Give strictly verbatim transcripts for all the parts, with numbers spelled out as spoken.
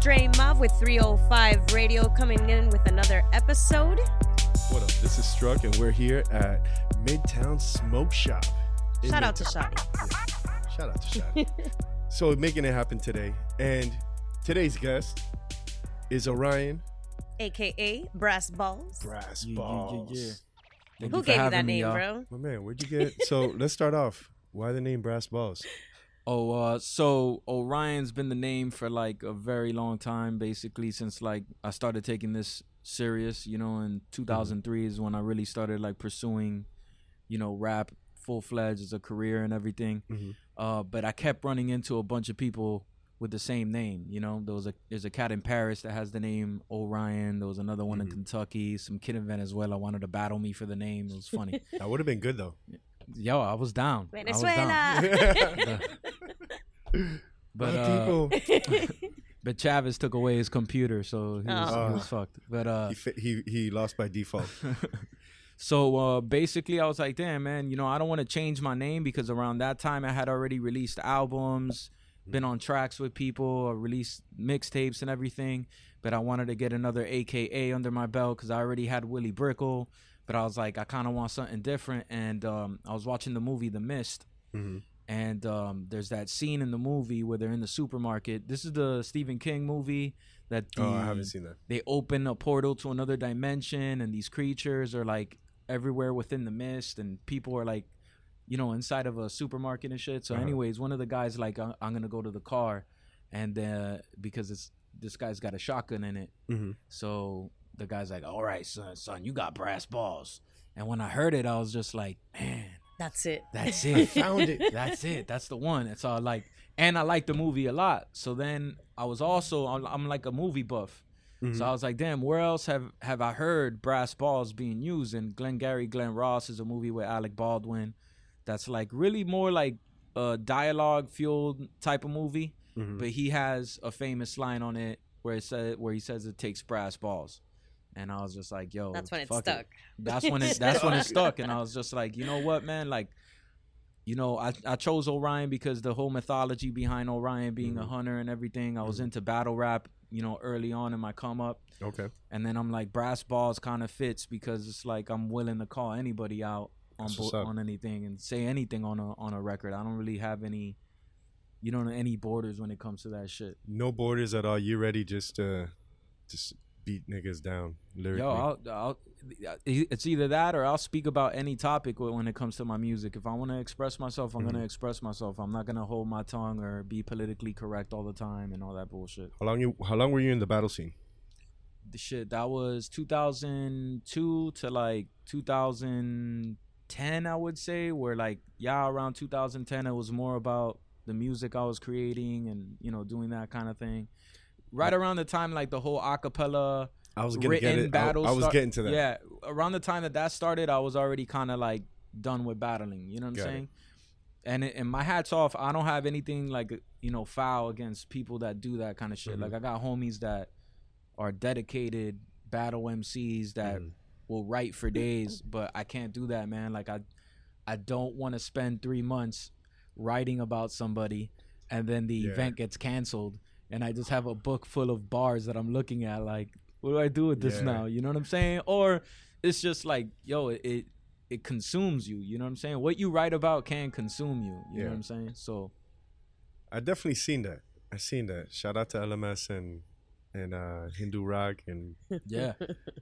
Dre Mav with three oh five Radio coming in with another episode. What up? This is Struck, and we're here at Midtown Smoke Shop. Shout out, Midtown. Yeah. Shout out to Shotty. Shout out to Shotty. So making it happen today, and today's guest is Orion, aka Brass Balls. Brass Balls. Yeah, yeah, yeah. Who you gave you that me, name, y'all. Bro? My man, where'd you get it? So let's start off. Why the name Brass Balls? Oh, uh, so Orion's been the name for like a very long time, basically since like I started taking this serious, you know, in two thousand three mm-hmm. is when I really started like pursuing, you know, rap full-fledged as a career and everything. Mm-hmm. Uh, but I kept running into a bunch of people with the same name, you know. There was a, there's a cat in Paris that has the name Orion. There was another one mm-hmm. in Kentucky. Some kid in Venezuela wanted to battle me for the name. It was funny. That would have been good though. Yo, I was down. Venezuela. Was down. But uh, but Chavez took away his computer, so he was, oh. he was fucked. But uh, he, fit, he he lost by default. So uh, basically, I was like, damn, man, you know, I don't want to change my name because around that time I had already released albums, been on tracks with people, released mixtapes and everything. But I wanted to get another A K A under my belt because I already had Willie Brickle. But I was like, I kind of want something different. And um, I was watching the movie The Mist. Mm-hmm. And um, there's that scene in the movie where they're in the supermarket. This is the Stephen King movie that the, oh, I haven't seen that. They open a portal to another dimension. And these creatures are like everywhere within the mist. And people are like, you know, inside of a supermarket and shit. So uh-huh. anyways, one of the guys like, I'm, I'm going to go to the car. And uh, because it's this guy's got a shotgun in it. Mm-hmm. So the guy's like, all right, son, son, you got brass balls. And when I heard it, I was just like, man. That's it. That's it. I found it. That's it. That's the one. And so I like, and I liked the movie a lot. So then I was also, I'm, I'm like a movie buff. Mm-hmm. So I was like, damn, where else have, have I heard brass balls being used? And Glengarry Glen Ross is a movie with Alec Baldwin that's like really more like a dialogue-fueled type of movie. Mm-hmm. But he has a famous line on it where it said, where he says it takes brass balls. And I was just like, yo, that's when it stuck. It. That's when it that's when it stuck. And I was just like, you know what, man? Like, you know, I, I chose Orion because the whole mythology behind Orion being mm-hmm. a hunter and everything. I was mm-hmm. into battle rap, you know, early on in my come up. Okay. And then I'm like, brass balls kind of fits because it's like I'm willing to call anybody out on bo- on anything and say anything on a on a record. I don't really have any, you don't know, any borders when it comes to that shit. No borders at all. You ready just uh just beat niggas down lyrically. Yo, I'll, I'll, it's either that or I'll speak about any topic when it comes to my music. If I want to express myself, I'm mm-hmm. going to express myself. I'm not going to hold my tongue or be politically correct all the time and all that bullshit. How long you? How long were you in the battle scene? The shit, that was two thousand two to like two thousand ten, I would say, where like, yeah, around two thousand ten, it was more about the music I was creating and, you know, doing that kind of thing. Right around the time, like, the whole acapella I was written get it. battle. I, I was start- getting to that. Yeah. Around the time that that started, I was already kind of, like, done with battling. You know what I'm Got saying? It. And it, and my hat's off. I don't have anything, like, you know, foul against people that do that kind of shit. Mm-hmm. Like, I got homies that are dedicated battle M Cs that mm-hmm. will write for days, but I can't do that, man. Like, I, I don't want to spend three months writing about somebody and then the yeah. event gets canceled. And I just have a book full of bars that I'm looking at, like, what do I do with this yeah. now? You know what I'm saying? Or it's just like, yo, it it consumes you. You know what I'm saying? What you write about can consume you. You yeah. know what I'm saying? So I definitely seen that. I seen that. Shout out to L M S and and uh, Hindu Rag and yeah.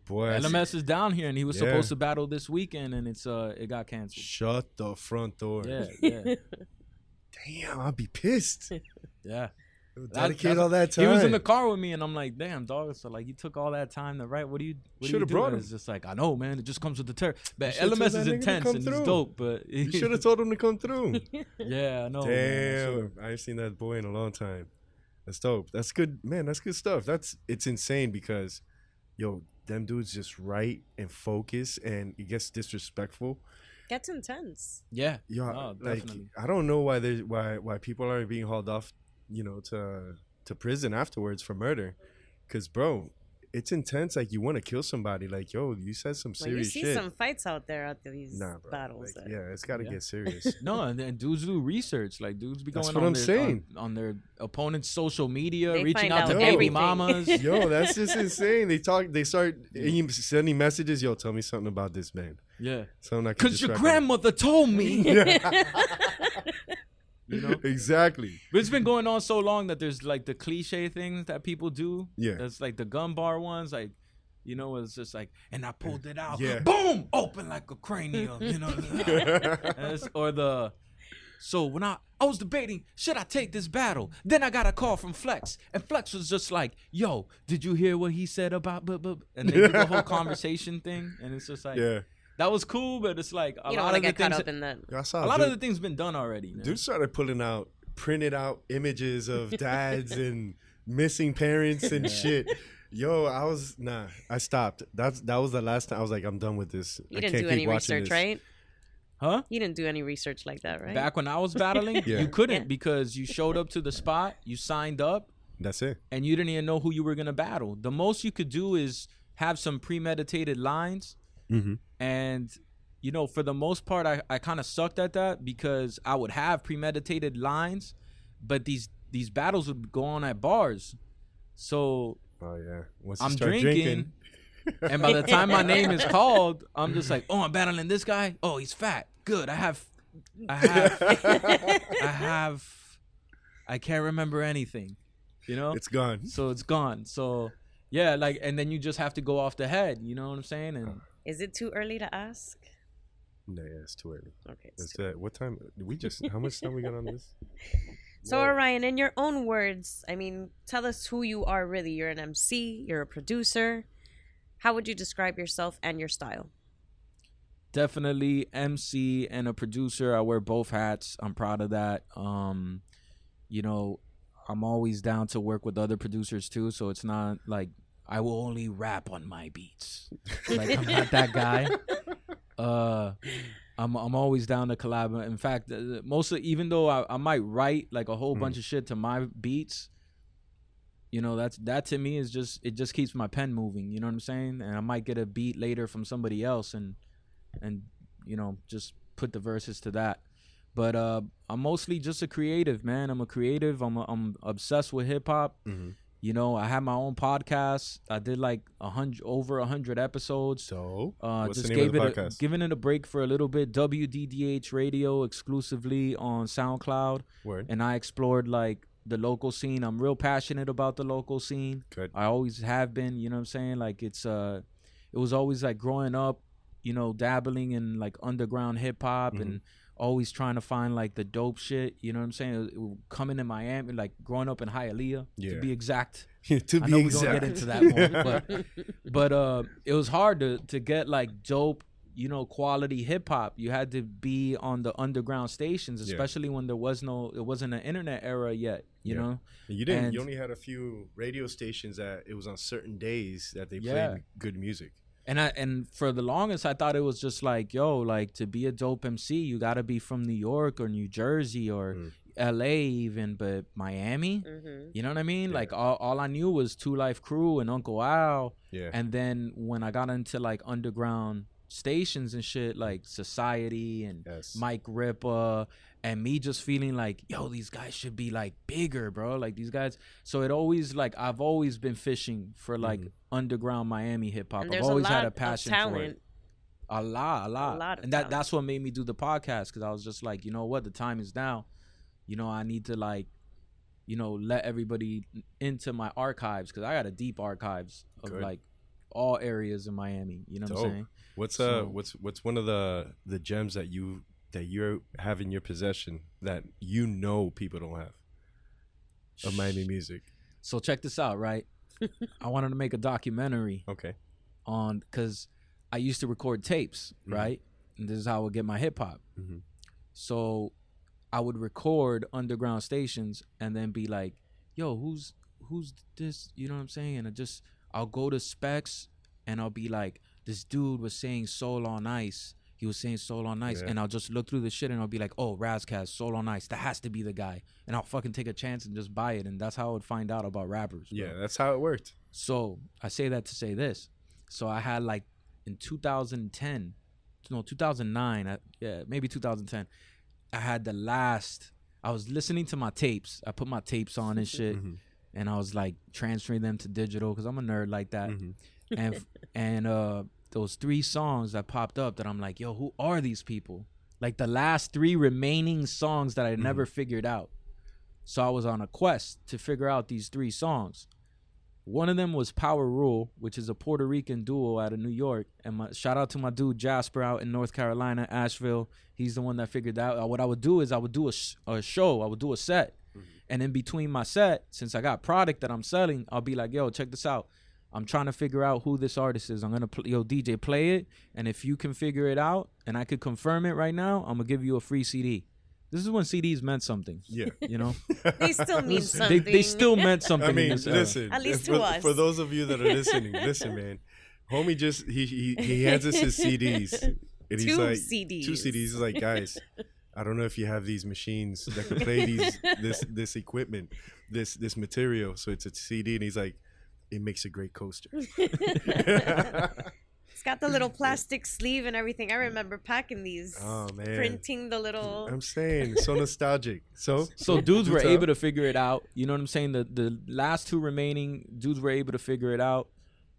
Boy, L M S is down here, and he was yeah. supposed to battle this weekend, and it's uh it got canceled. Shut the front door. Yeah, yeah. Damn, I'd be pissed. Yeah. Dedicate all that time. He was in the car with me, and I'm like, "Damn, dog!" So like, you took all that time to write. What do you? Should have brought him. It's just like, I know, man. It just comes with the terror. But L M S is intense and it's dope. But you should have told him to come through. Yeah, I know. Damn, I ain't seen that boy in a long time. That's dope. That's good, man. That's good stuff. That's it's insane because, yo, them dudes just write and focus, and it gets disrespectful. Gets intense. Yeah. Yo, oh, like definitely. I don't know why there's why why people aren't being hauled off, you know, to to prison afterwards for murder, because bro, it's intense. Like, you want to kill somebody. Like, yo, you said some serious well, you see shit. Some fights out there after these nah, bro. battles. Like, yeah, it's got to yeah. get serious. No, and then dudes do research. Like, dudes be going that's what on, I'm their, saying. On, on their opponents' social media, they reaching out, out to yo, baby mamas. Yo, that's just insane. They talk. They start yeah. sending messages. Yo, tell me something about this man. Yeah. Because your grandmother me. told me. Yeah. You know? Exactly. But it's been going on so long that there's like the cliche things that people do. Yeah. That's like the gun bar ones. Like, you know, it's just like, and I pulled it out. Yeah. Boom! Open like a cranium. You know what I mean? Or the, so when I, I was debating, should I take this battle? Then I got a call from Flex. And Flex was just like, yo, did you hear what he said about, blah, blah? And they do the whole conversation thing. And it's just like, yeah. That was cool, but it's like a lot of the things. A lot of the things been done already. Man. Dude started pulling out, printed out images of dads and missing parents and yeah. shit. Yo, I was nah. I stopped. That's that was the last time. I was like, I'm done with this. You I didn't can't do keep any research, this. Right? Huh? You didn't do any research like that, right? Back when I was battling, yeah. you couldn't yeah. because you showed up to the spot, you signed up. That's it. And you didn't even know who you were gonna battle. The most you could do is have some premeditated lines. Mm-hmm. And, you know, for the most part, I, I kind of sucked at that because I would have premeditated lines, but these these battles would go on at bars. So oh, yeah. Once I'm drinking, drinking, and by the time my name is called, I'm just like, oh, I'm battling this guy. Oh, he's fat. Good. I have, I have, I have, I can't remember anything, you know? It's gone. So it's gone. So, yeah, like, and then you just have to go off the head, you know what I'm saying? And. Is it too early to ask? No, yeah, it's too early. Okay. It's too early. What time? We just, how much time we got on this? So, whoa. Orion, in your own words, I mean, tell us who you are really. You're an M C, you're a producer. How would you describe yourself and your style? Definitely M C and a producer. I wear both hats. I'm proud of that. Um, you know, I'm always down to work with other producers too. So it's not like, I will only rap on my beats. Like, I'm not that guy. Uh, I'm I'm always down to collab. In fact, mostly, even though I, I might write like a whole mm. bunch of shit to my beats, you know, that's that to me is just, it just keeps my pen moving. You know what I'm saying? And I might get a beat later from somebody else and, and you know, just put the verses to that. But uh, I'm mostly just a creative, man. I'm a creative. I'm a, I'm obsessed with hip hop. Mm-hmm. You know, I had my own podcast. I did like a hundred over a hundred episodes. So, uh, what's just the name gave of the it podcast? A, giving it a break for a little bit. W D D H radio exclusively on SoundCloud. Word. And I explored like the local scene. I'm real passionate about the local scene. Good. I always have been. You know what I'm saying? Like it's uh, it was always like growing up. You know, dabbling in like underground hip hop mm-hmm. and always trying to find like the dope shit, you know what I'm saying? It, it, coming in Miami, like growing up in Hialeah, yeah. to be exact. Yeah, to I know we're gonna get into that more, but but uh, it was hard to to get like dope, you know, quality hip hop. You had to be on the underground stations, especially yeah. when there was no, it wasn't an internet era yet, you yeah. know. You didn't. And you only had a few radio stations that it was on certain days that they yeah. played good music. And I and for the longest, I thought it was just like, yo, like to be a dope M C, you got to be from New York or New Jersey or mm. L A even, but Miami, mm-hmm. you know what I mean? Yeah. Like all, all I knew was Two Life Crew and Uncle Al. Yeah. And then when I got into like underground stations and shit, like Society and yes. Mike Ripa and me just feeling like, yo, these guys should be like bigger, bro. Like these guys. So it always like I've always been fishing for like mm. underground Miami hip hop. I've always a had a passion for it. A lot, a lot. A lot of and that, that's what made me do the podcast because I was just like, you know what? The time is now. You know, I need to like, you know, let everybody into my archives because I got a deep archives of good. Like all areas in Miami. You know dope. What I'm saying? What's uh, so, what's what's one of the the gems that you that you have in your possession that you know people don't have of Miami music? So check this out, right? I wanted to make a documentary. Okay. On because I used to record tapes, mm-hmm. right? And this is how I would get my hip hop. Mm-hmm. So I would record underground stations and then be like, "Yo, who's who's this?" You know what I'm saying? And I just I'll go to Specs and I'll be like, "This dude was saying Soul on Ice he was saying Soul on Ice, yeah. and I'll just look through the shit and I'll be like, oh, Razcast, Soul on Ice, that has to be the guy, and I'll fucking take a chance and just buy it, and that's how I would find out about rappers. Bro. Yeah, that's how it worked. So I say that to say this. So I had like in two thousand ten, no, two thousand nine, I, yeah, maybe two thousand ten, I had the last, I was listening to my tapes. I put my tapes on and shit, mm-hmm. and I was like transferring them to digital because I'm a nerd like that. Mm-hmm. And and uh, those three songs that popped up that I'm like, yo, who are these people? Like the last three remaining songs that I mm-hmm. never figured out. So I was on a quest to figure out these three songs. One of them was Power Rule, which is a Puerto Rican duo out of New York. And my, shout out to my dude Jasper out in North Carolina, Asheville. He's the one that figured that out. What I would do is I would do a, sh- a show. I would do a set. Mm-hmm. And in between my set, since I got product that I'm selling, I'll be like, yo, check this out. I'm trying to figure out who this artist is. I'm going to, pl- yo, D J, play it. And if you can figure it out and I could confirm it right now, I'm going to give you a free C D. This is when C Ds meant something. Yeah. You know? They still mean something. They, they still meant something. I mean, in this listen. Era. At least to for, us. For those of you that are listening, listen, man. Homie just, he he, he hands us his C Ds. And two he's like, C Ds. Two C Ds. He's like, guys, I don't know if you have these machines that can play these this this equipment, this this material. So it's a C D. And he's like, it makes a great coaster. It's got the little plastic sleeve and everything. I remember packing these. Oh, man. Printing the little. I'm saying, so nostalgic. So so dudes were able to figure it out. You know what I'm saying? The the last two remaining dudes were able to figure it out.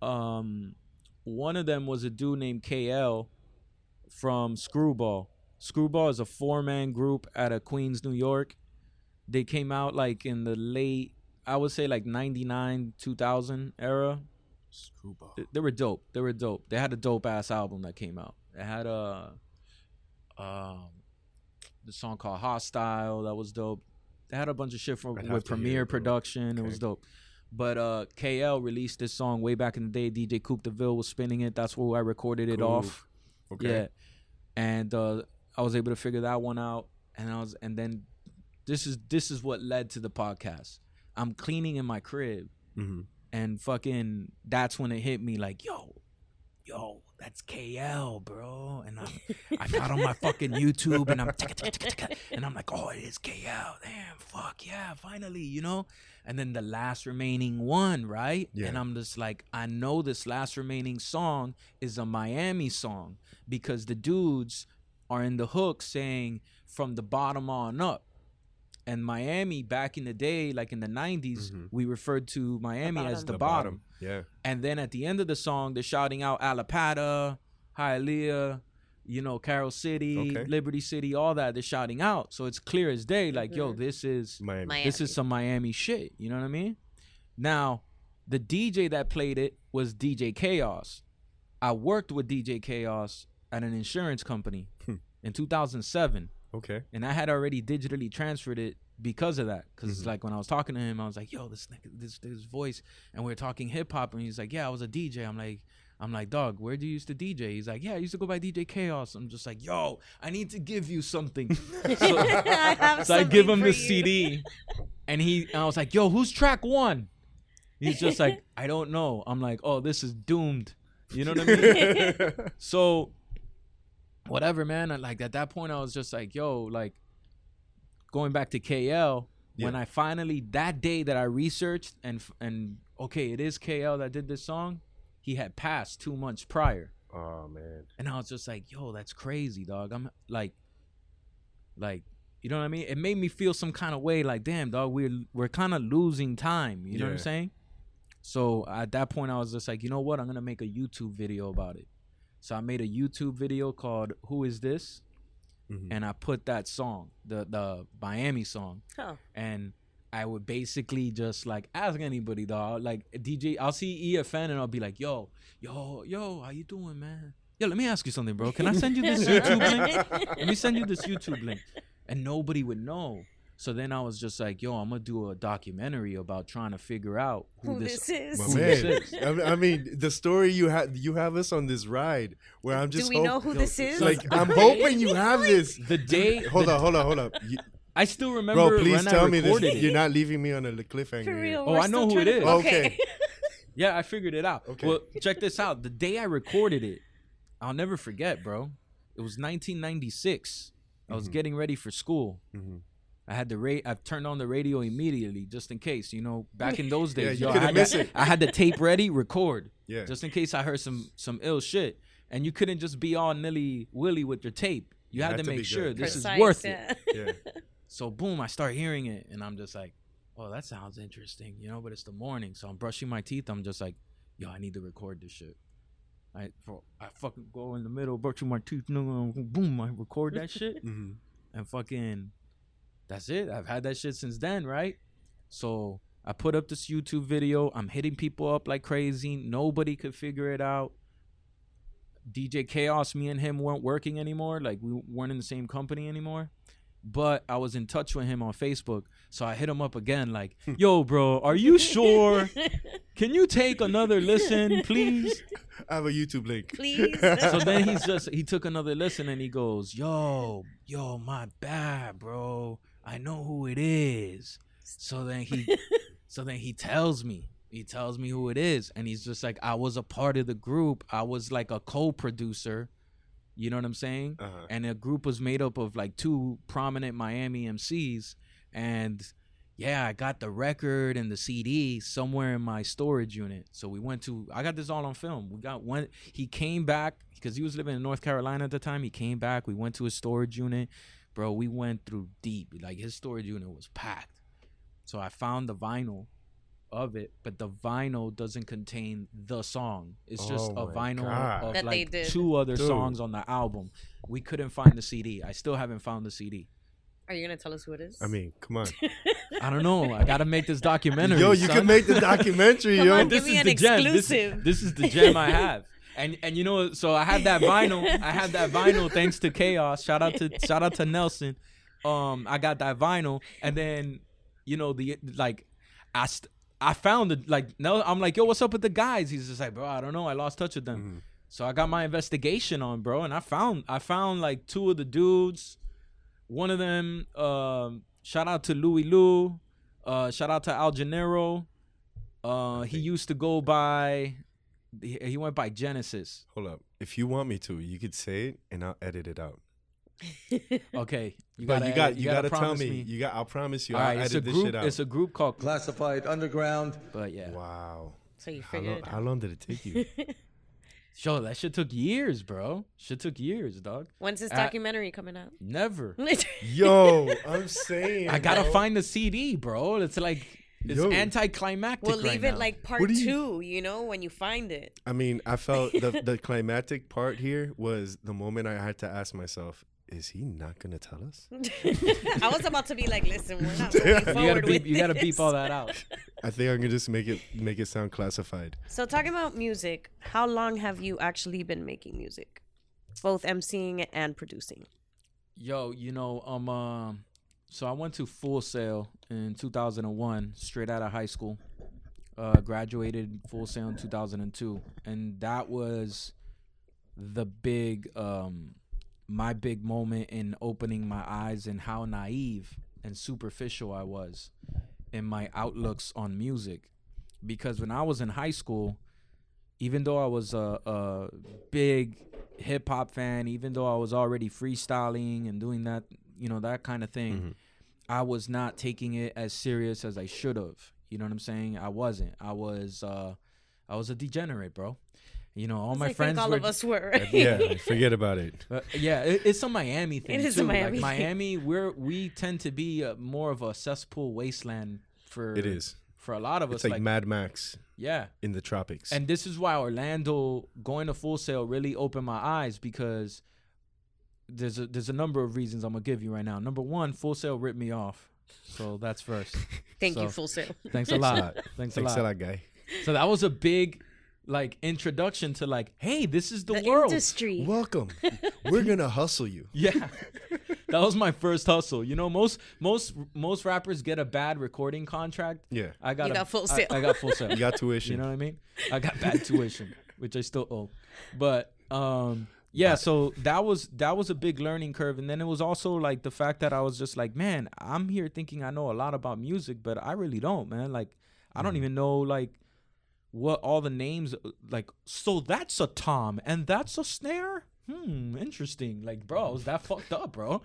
Um, one of them was a dude named K L from Screwball. Screwball is a four-man group out of Queens, New York. They came out like in the late, I would say like ninety-nine, two thousand era. Screwball. They were dope. They were dope. They had a dope ass album that came out. It had a, um, the song called Hostile that was dope. They had a bunch of shit from with Premiere Production. Okay. It was dope. But uh, K L released this song way back in the day. D J Coupe DeVille was spinning it. That's where I recorded it cool. off. Okay. Yeah, and uh, I was able to figure that one out. And I was, and then this is this is what led to the podcast. I'm cleaning in my crib. Mm-hmm. And fucking, that's when it hit me like, yo, yo, that's K L, bro. And I'm, I got on my fucking YouTube and I'm, ticka, ticka, ticka, ticka, and I'm like, oh, it is K L. Damn, fuck yeah, finally, you know? And then the last remaining one, right? Yeah. And I'm just like, I know this last remaining song is a Miami song because the dudes are in the hook saying from the bottom on up. And Miami, back in the day, like in the nineties, mm-hmm. we referred to Miami the as the, the bottom. bottom. Yeah. And then at the end of the song, they're shouting out Allapattah, Hialeah, you know, Carol City, okay. Liberty City, all that. They're shouting out. So it's clear as day, like, mm-hmm. yo, this is Miami. Miami. This is some Miami shit. You know what I mean? Now, the D J that played it was D J Chaos. I worked with D J Chaos at an insurance company hmm. in two thousand seven. Okay. And I had already digitally transferred it because of that. Because mm-hmm. like when I was talking to him, I was like, yo, this nigga, this this voice. And we were talking hip hop. And he's like, yeah, I was a D J. I'm like, I'm like, dog, where do you used to D J? He's like, yeah, I used to go by D J Chaos. I'm just like, yo, I need to give you something. so I, have so I give him the C D. And he and I was like, yo, who's track one? He's just like, I don't know. I'm like, oh, this is doomed. You know what I mean? So whatever, man. I, like at that point, I was just like, yo, like going back to K L, yeah. when I finally, that day that I researched and, and okay, it is K L that did this song. He had passed two months prior. Oh, man. And I was just like, yo, that's crazy, dog. I'm like, like, you know what I mean? It made me feel some kind of way like, damn, dog, we're, we're kind of losing time. You yeah. know what I'm saying? So at that point, I was just like, you know what? I'm going to make a YouTube video about it. So I made a YouTube video called Who Is This? Mm-hmm. And I put that song, the the Miami song. Huh. And I would basically just like ask anybody, dog. Like D J, I'll see E F N and I'll be like, yo, yo, yo, how you doing, man? Yo, let me ask you something, bro. Can I send you this YouTube link? Let me send you this YouTube link. And nobody would know. So then I was just like, yo, I'm going to do a documentary about trying to figure out who, who this, this is. Who man, this is. I, mean, I mean, the story you have, you have us on this ride where I'm just Do we hope, know who yo, this is? Like, I'm hoping you have this. The day. Hold the, on, hold on, hold on. You, I still remember bro, please when tell I me this. It. You're not leaving me on a cliffhanger. For real, oh, I know who it is. To, okay. okay. Yeah, I figured it out. Okay. Well, check this out. The day I recorded it, I'll never forget, bro. It was nineteen ninety-six. Mm-hmm. I was getting ready for school. Mm-hmm. I had the rate. I've turned on the radio immediately just in case. You know, back in those days, yeah, yo, I, had that, I had the tape ready, record, yeah, just in case I heard some some ill shit. And you couldn't just be all nilly willy with your tape. You, you had, had to, to make sure good. This Precise, is worth yeah. it. Yeah. So boom, I start hearing it, and I'm just like, "Oh, that sounds interesting," you know. But it's the morning, so I'm brushing my teeth. I'm just like, "Yo, I need to record this shit." I I fucking go in the middle, brushing my teeth, boom, I record that shit, mm-hmm. and fucking. That's it. I've had that shit since then, right? So I put up this YouTube video. I'm hitting people up like crazy. Nobody could figure it out. D J Chaos, me and him weren't working anymore. Like, we weren't in the same company anymore. But I was in touch with him on Facebook. So I hit him up again like, yo, bro, are you sure? Can you take another listen, please? I have a YouTube link. Please. So then he's just, he took another listen and he goes, yo, yo, my bad, bro. I know who it is. So then he so then he tells me. He tells me who it is. And he's just like, I was a part of the group. I was like a co-producer. You know what I'm saying? Uh-huh. And the group was made up of like two prominent Miami M Cs. And yeah, I got the record and the C D somewhere in my storage unit. So we went to, I got this all on film. We got one. He came back because he was living in North Carolina at the time. He came back. We went to his storage unit. Bro, we went through deep. Like, his storage unit was packed. So I found the vinyl of it, but the vinyl doesn't contain the song. It's oh just a vinyl God. Of that like two other Dude. Songs on the album. We couldn't find the C D. I still haven't found the C D. Are you going to tell us who it is? I mean, come on. I don't know. I got to make this documentary. Yo, you son. Can make the documentary, yo. On, this, is the gem. This, is, this is the gem I have. And and you know, so I had that vinyl. I had that vinyl thanks to Chaos. Shout out to shout out to Nelson. Um, I got that vinyl, and then you know the like, I st- I found it like no. I'm like, yo, what's up with the guys? He's just like, bro, I don't know. I lost touch with them. Mm-hmm. So I got my investigation on, bro, and I found I found like two of the dudes. One of them, um, shout out to Louie Lou. Uh, shout out to Al Gennaro. Uh, he used to go by. He went by Genesis. Hold up. If you want me to, you could say it and I'll edit it out. Okay. You but gotta, you got you, you gotta, gotta tell me. me. You got I'll promise you All I'll right, edit this group, shit out. It's a group called Classified Underground. But yeah. Wow. So you figured how long, it out. How long did it take you? Yo, that shit took years, bro. Shit took years, dog. When's this documentary I, coming out? Never. Yo, I'm saying I gotta bro. Find the C D, bro. It's like It's Yo. Anticlimactic. We'll leave right it now. Like part you, two, you know, when you find it. I mean, I felt the, the climactic part here was the moment I had to ask myself, is he not going to tell us? I was about to be like, listen, we're not moving forward. You gotta beep, with you got to beep all that out. I think I'm going to just make it make it sound classified. So talking about music, how long have you actually been making music? Both emceeing and producing. Yo, you know, um... Uh, So I went to Full Sail in two thousand one, straight out of high school. Uh, graduated Full Sail in two thousand two. And that was the big, um, my big moment in opening my eyes and how naive and superficial I was in my outlooks on music. Because when I was in high school, even though I was a, a big hip-hop fan, even though I was already freestyling and doing that, you know, that kind of thing. Mm-hmm. I was not taking it as serious as I should have. You know what I'm saying? I wasn't. I was uh, I was a degenerate, bro. You know, all my I friends think all were, of us were. Right? Yeah, forget about it. Uh, yeah, it, it's a Miami thing, It is too. A Miami like, thing. Miami, we're, we tend to be a, more of a cesspool wasteland for... It is. For a lot of it's us. It's like, like Mad Max. Yeah. In the tropics. And this is why Orlando, going to Full Sail really opened my eyes because... There's a there's a number of reasons I'm gonna give you right now. Number one, Full Sail ripped me off, so that's first. Thank so, you, Full Sail. Thanks a lot. Thanks, thanks a lot. Thanks a lot, guy. So that was a big, like, introduction to like, hey, this is the, the world. Industry. Welcome. We're gonna hustle you. Yeah, that was my first hustle. You know, most most most rappers get a bad recording contract. Yeah, I got, you got a, Full Sail. I, I got Full Sail. You got tuition. You know what I mean? I got bad tuition, which I still owe, but um. Yeah, so that was that was a big learning curve. And then it was also like the fact that I was just like, man, I'm here thinking I know a lot about music, but I really don't, man. Like, I don't even know, like, what all the names, like, so that's a tom and that's a snare. hmm, interesting. Like, bro, is that fucked up, bro?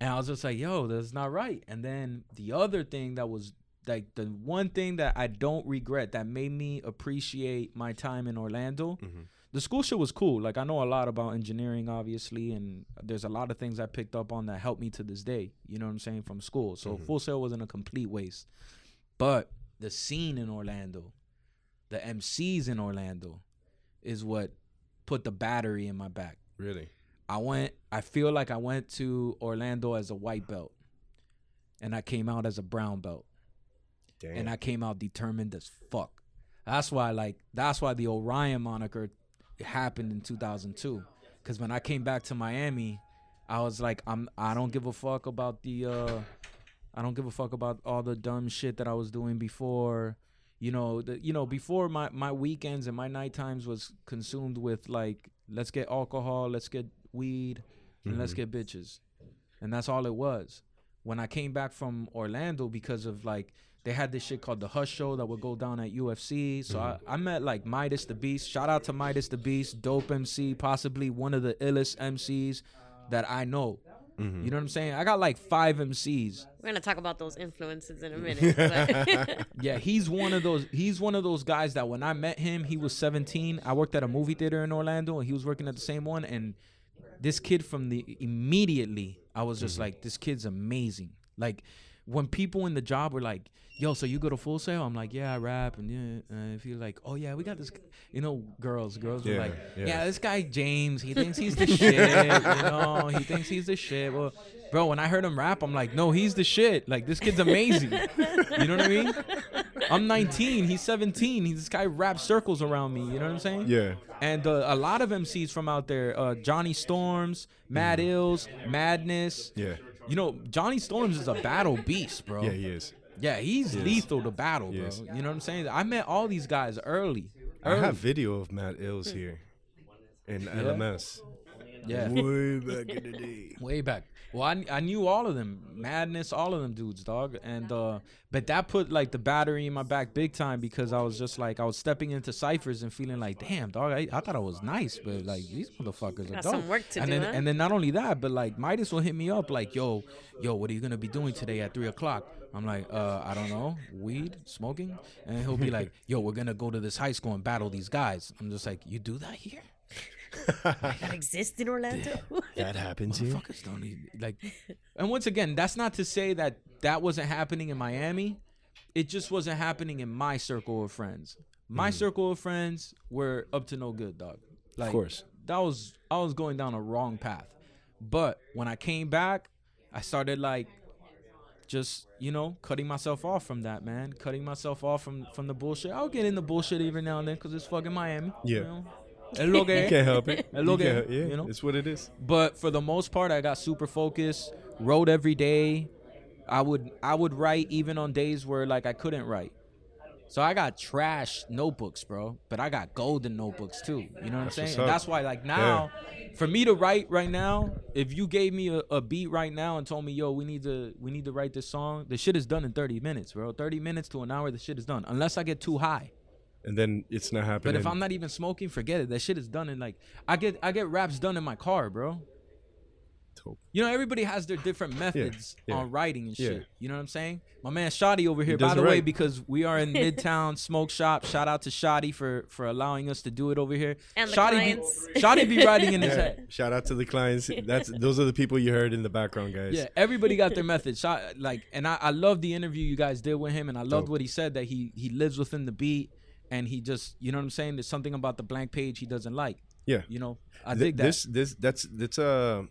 And I was just like, yo, that's not right. And then the other thing that was, like, the one thing that I don't regret that made me appreciate my time in Orlando, mm-hmm. the school shit was cool. Like, I know a lot about engineering, obviously, and there's a lot of things I picked up on that helped me to this day, you know what I'm saying, from school. So mm-hmm. Full Sail wasn't a complete waste. But the scene in Orlando, the M Cs in Orlando is what put the battery in my back. Really? I went, I feel like I went to Orlando as a white belt, and I came out as a brown belt. Damn. And I came out determined as fuck. That's why, like, that's why the Orion moniker happened in two thousand two. Because when I came back to Miami, I was like, I'm, I don't give a fuck about the, uh, I don't give a fuck about all the dumb shit that I was doing before. You know, the, you know, before my, my weekends and my night times was consumed with, like, let's get alcohol, let's get weed, and mm-hmm. let's get bitches. And that's all it was. When I came back from Orlando, because of, like, they had this shit called the Hush Show that would go down at U F C. So mm-hmm. I, I met, like, Midas the Beast. Shout out to Midas the Beast, dope M C, possibly one of the illest M Cs that I know. Mm-hmm. You know what I'm saying? I got, like, five M Cs. We're going to talk about those influences in a minute. But. Yeah, he's one of those He's one of those guys that when I met him, he was seventeen. I worked at a movie theater in Orlando, and he was working at the same one. And this kid from the immediately, I was just mm-hmm. like, this kid's amazing. Like, when people in the job were like, yo, so you go to Full Sail? I'm like, yeah, I rap. And yeah, and if you're like, oh, yeah, we got this. You know, girls, girls yeah, were like, yeah. yeah, this guy, James, he thinks he's the shit. You know, he thinks he's the shit. Well, bro, when I heard him rap, I'm like, no, he's the shit. Like, this kid's amazing. You know what I mean? I'm nineteen. He's seventeen. He, this guy raps circles around me. You know what I'm saying? Yeah. And uh, a lot of M Cs from out there, uh, Johnny Storms, Mad mm. Ills, Madness. Yeah. You know, Johnny Storms is a battle beast, bro. Yeah, he is. Yeah, he's he lethal is. to battle, he bro. Is. You know what I'm saying? I met all these guys early. early. I have video of Matt Ills here in yeah. L M S. Yeah. Way back in the day. Way back. Well, I, I knew all of them. Madness, all of them dudes, dog. And uh, but that put, like, the battery in my back big time, because I was just like, I was stepping into cyphers and feeling like, damn, dog, I, I thought I was nice, but, like, these motherfuckers are dope. Got some work to do, huh? And then not only that, but, like, Midas will hit me up like, yo, yo, what are you going to be doing today at three o'clock? I'm like, uh, I don't know, weed, smoking? And he'll be like, yo, we're going to go to this high school and battle these guys. I'm just like, you do that here? That exists in Orlando. That happened to you. Motherfuckers don't need, like, and once again, that's not to say that that wasn't happening in Miami. It just wasn't happening in my circle of friends. My mm. circle of friends were up to no good, dog. Like, of course, that was I was going down a wrong path. But when I came back, I started, like, just, you know, cutting myself off from that, man. Cutting myself off from from the bullshit. I'll get in the bullshit every now and then because it's fucking Miami. Yeah. You know? You can't help it. You, can't, yeah, you know? It's what it is. But for the most part, I got super focused, wrote every day. I would I would write even on days where, like, I couldn't write. So I got trash notebooks, bro, but I got golden notebooks too. You know what I'm that's saying? And that's why, like, now, yeah. for me to write right now, if you gave me a, a beat right now and told me, yo, we need to we need to write this song, the shit is done in thirty minutes, bro. thirty minutes to an hour, the shit is done. Unless I get too high. And then it's not happening. But if I'm not even smoking, forget it. That shit is done. And, like, I get I get raps done in my car, bro. Dope. You know, everybody has their different methods yeah, yeah, on writing and shit. Yeah. You know what I'm saying? My man Shotty over here, he by the right. way, because we are in Midtown Smoke Shop. Shout out to Shotty for, for allowing us to do it over here. And Shotty the clients. Be, Shotty be writing in his yeah. head. Shout out to the clients. That's Those are the people you heard in the background, guys. Yeah, everybody got their method. Shot, like, and I, I love the interview you guys did with him, and I loved Dope. what he said, that he he lives within the beat. And he just, you know what I'm saying? There's something about the blank page he doesn't like. Yeah. You know, I Th- dig that. This, this, that's, that's a,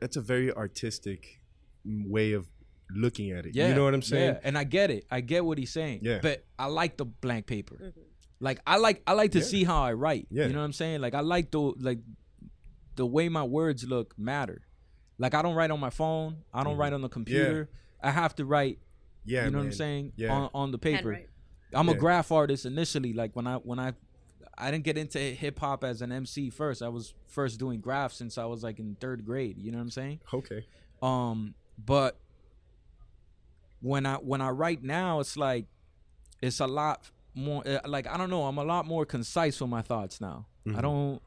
that's a very artistic way of looking at it. Yeah. You know what I'm saying? Yeah. And I get it. I get what he's saying. Yeah. But I like the blank paper. Mm-hmm. Like, I like, I like to yeah. see how I write. Yeah. You know what I'm saying? Like, I like the, like, the way my words look matter. Like, I don't write on my phone. I don't mm-hmm. write on the computer. Yeah. I have to write. Yeah. You know man. what I'm saying? Yeah. On, on the paper. Handwrite. I'm yeah. a graph artist initially. Like, when I when I I didn't get into hip hop as an M C first. I was first doing graphs since I was, like, in third grade. You know what I'm saying? Okay. Um, but when I when I write now, it's like it's a lot more. Like, I don't know. I'm a lot more concise with my thoughts now. Mm-hmm. I don't.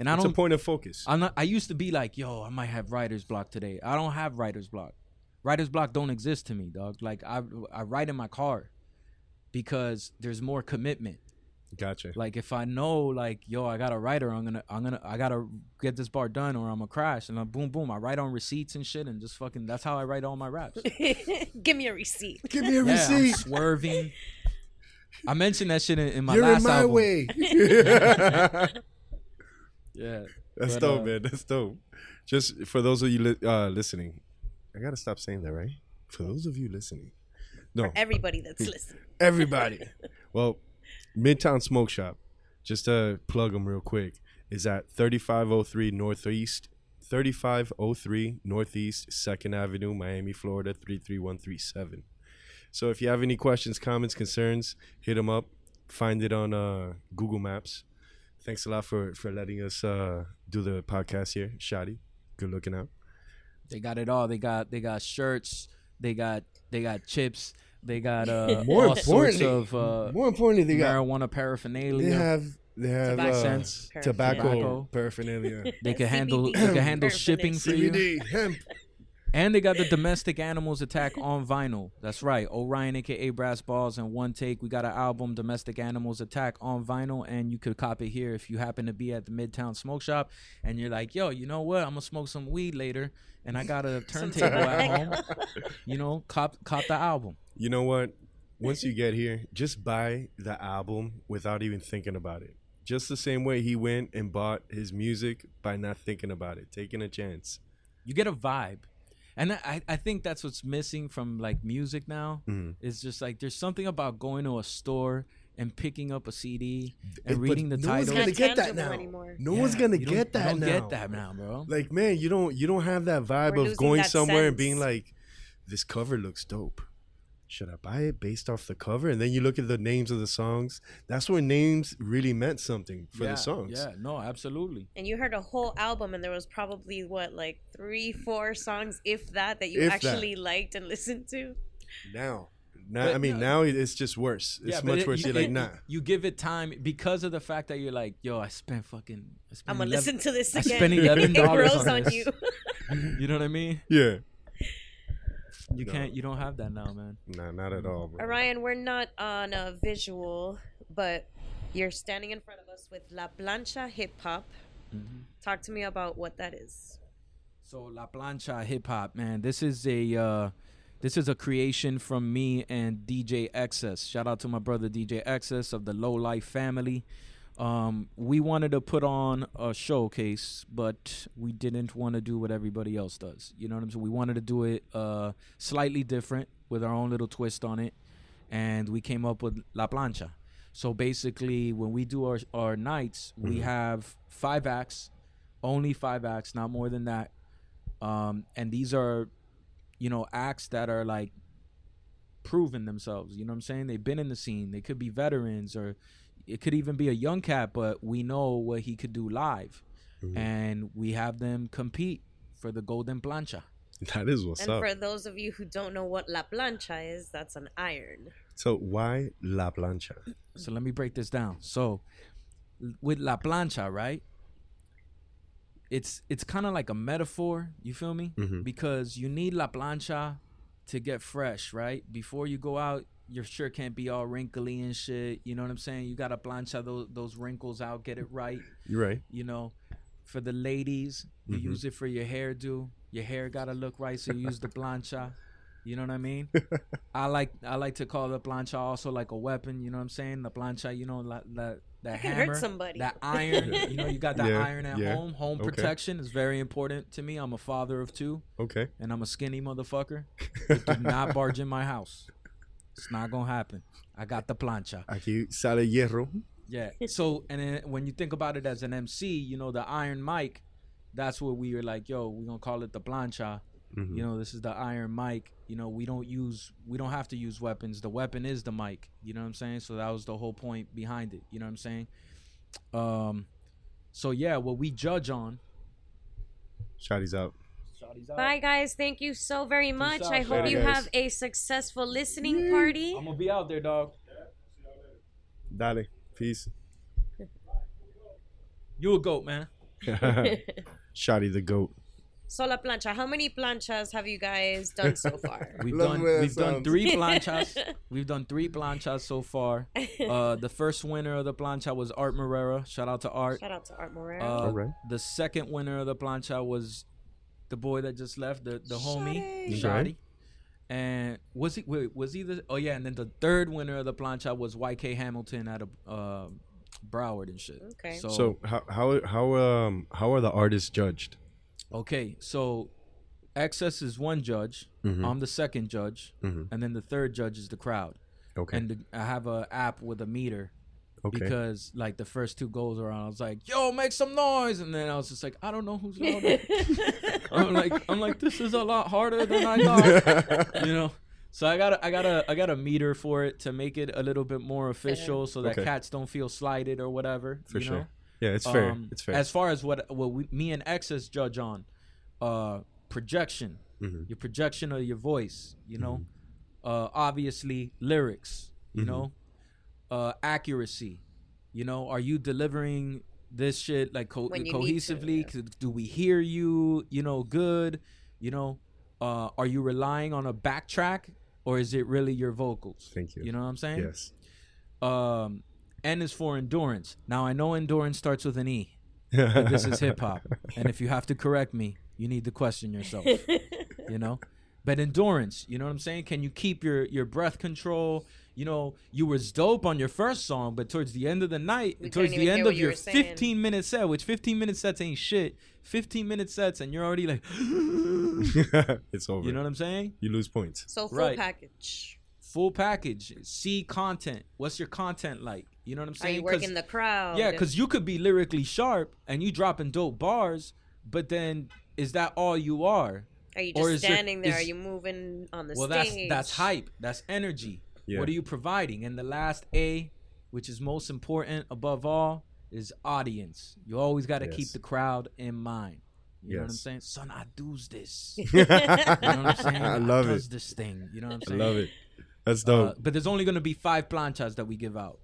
And I it's don't. It's a point of focus. I'm not. I used to be like, yo, I might have writer's block today. I don't have writer's block. Writer's block don't exist to me, dog. Like I, I write in my car, because there's more commitment. Gotcha. Like if I know, like, yo, I got a writer, I'm gonna, I'm gonna, I gotta get this bar done, or I'm gonna crash. And I'm boom, boom. I write on receipts and shit, and just fucking. That's how I write all my raps. Give me a receipt. Give me a yeah, receipt. I'm swerving. I mentioned that shit in, in my You're last in my album. Way. Yeah, that's but, dope, uh, man. That's dope. Just for those of you li- uh, listening, I gotta stop saying that, right? For those of you listening, no, for everybody that's listening, everybody. Well, Midtown Smoke Shop, just to plug them real quick, is at thirty-five oh three Northeast, thirty-five oh three Northeast Second Avenue, Miami, Florida three three one three seven. So if you have any questions, comments, concerns, hit them up. Find it on uh, Google Maps. Thanks a lot for, for letting us uh, do the podcast here. Shadi, good looking out. They got it all. They got they got shirts. They got they got chips. They got uh, more all importantly, sorts of uh, more importantly, they marijuana got marijuana paraphernalia. They have they have tobacco, uh, tobacco, tobacco paraphernalia. They can handle they can handle shipping for you. C B D hemp. And they got the Domestic Animals Attack on vinyl. That's right. Orion, a k a. Brass Balls, and One Take. We got an album, Domestic Animals Attack, on vinyl, and you could cop it here if you happen to be at the Midtown Smoke Shop, and you're like, yo, you know what? I'm going to smoke some weed later, and I got a turntable at home. You know, cop, cop the album. You know what? Once you get here, just buy the album without even thinking about it. Just the same way he went and bought his music by not thinking about it, taking a chance. You get a vibe. And I, I think that's what's missing from, like, music now. Mm. It's just, like, there's something about going to a store and picking up a C D and it, reading the no title. No one's going to get that now. Anymore. No yeah, one's going to get that now. You don't get that now, bro. Like, man, you don't you don't have that vibe We're of going somewhere sense. And being like, this cover looks dope. Should I buy it based off the cover? And then you look at the names of the songs. That's where names really meant something for yeah, the songs. Yeah, no, absolutely. And you heard a whole album, and there was probably, what, like three, four songs, if that, that you if actually that. liked and listened to? Now. now but, I mean, no. now it's just worse. It's yeah, much it, worse. You, you're like, nah. You give it time because of the fact that you're like, yo, I spent fucking... I spent I'm going to listen to this again. I spent eleven dollars it grows on, on you. You know what I mean? Yeah. You no. can't, you don't have that now, man. Nah, not at all, bro. Orion, we're not on a visual, but you're standing in front of us with La Plancha Hip Hop. Mm-hmm. Talk to me about what that is. So La Plancha Hip Hop, man, this is a, uh, this is a creation from me and D J Excess. Shout out to my brother D J Excess of the Low Life family. Um, we wanted to put on a showcase, but we didn't want to do what everybody else does. You know what I'm saying? We wanted to do it uh, slightly different with our own little twist on it, and we came up with La Plancha. So basically, when we do our, our nights, mm-hmm. we have five acts, only five acts, not more than that. Um, and these are, you know, acts that are like proven themselves. You know what I'm saying? They've been in the scene. They could be veterans or... It could even be a young cat, but we know what he could do live. Mm-hmm. And we have them compete for the Golden Plancha. That is what's and up. And for those of you who don't know what La Plancha is, that's an iron. So why La Plancha? So let me break this down. So with La Plancha, right, it's it's kind of like a metaphor, you feel me? Mm-hmm. Because you need La Plancha to get fresh, right? Before you go out, your shirt can't be all wrinkly and shit. You know what I'm saying? You got to plancha those, those wrinkles out, get it right. You're right. You know, for the ladies, you mm-hmm. use it for your hairdo. Your hair got to look right, so you use the plancha. You know what I mean? I like I like to call the plancha also like a weapon. You know what I'm saying? The plancha, you know, la, la, that hammer. You can hurt somebody. That iron. You know, you got that yeah, iron at yeah. home. Home okay. protection is very important to me. I'm a father of two. Okay. And I'm a skinny motherfucker. Do not barge in my house. It's not going to happen. I got the plancha. Aquí sale hierro. Yeah. So, and then when you think about it as an M C, you know, the iron mic, that's what we were like, yo, we're going to call it the plancha. Mm-hmm. You know, this is the iron mic. You know, we don't use, we don't have to use weapons. The weapon is the mic. You know what I'm saying? So that was the whole point behind it. You know what I'm saying? Um. So, yeah, what we judge on. Shotty's out. Bye, guys. Thank you so very much. I hope you have a successful listening party. I'm going to be out there, dog. Dale. Peace. You a goat, man. Shotty the goat. Sola plancha. How many planchas have you guys done so far? We've done we've done three planchas. We've done three planchas so far. Uh, the first winner of the plancha was Art Marrera. Shout out to Art. Shout out to Art Marrera. Uh, All right. The second winner of the plancha was the boy that just left, the the homie Shadi. And was he? Wait, was he the? Oh yeah. And then the third winner of the plancha was Y K Hamilton out of uh, Broward and shit. Okay. So, so how how how um how are the artists judged? Okay, so X S is one judge. Mm-hmm. I'm the second judge, mm-hmm. and then the third judge is the crowd. Okay, and the, I have an app with a meter. Okay. Because like the first two goals around, I was like, "Yo, make some noise," and then I was just like, "I don't know who's louder." I'm like, I'm like, this is a lot harder than I thought, you know. So I got, I got a, I got a meter for it to make it a little bit more official, so that okay. cats don't feel slighted or whatever. For you sure. know? Yeah, it's fair. Um, it's fair. As far as what what we, me and Xs judge on, uh, projection, mm-hmm. your projection of your voice, you mm-hmm. know, uh, obviously lyrics, you mm-hmm. know, uh, accuracy, you know, are you delivering this shit like co- cohesively? To, yeah. Do we hear you? You know, good. You know, uh, are you relying on a backtrack or is it really your vocals? Thank you. You know what I'm saying? Yes. Um. N is for endurance. Now, I know endurance starts with an E, but this is hip-hop. And if you have to correct me, you need to question yourself, you know? But endurance, you know what I'm saying? Can you keep your, your breath control? You know, you was dope on your first song, but towards the end of the night, we towards the end of your fifteen-minute set, which fifteen-minute sets ain't shit, fifteen-minute sets, and you're already like... It's over. You know what I'm saying? You lose points. So full right. package. Full package. See content. What's your content like? You know what I'm saying? Are you working the crowd? Yeah, because you could be lyrically sharp and you dropping dope bars, but then is that all you are? Are you just standing there? Are you moving on the stage? Well, that's that's hype. That's energy. Yeah. What are you providing? And the last A, which is most important above all, is audience. You always got to yes. keep the crowd in mind. You yes. know what I'm saying? Son, I do's this. You know what I'm saying? I love I does it. This thing. You know what I'm saying? I love it. That's dope. Uh, but there's only going to be five planchas that we give out.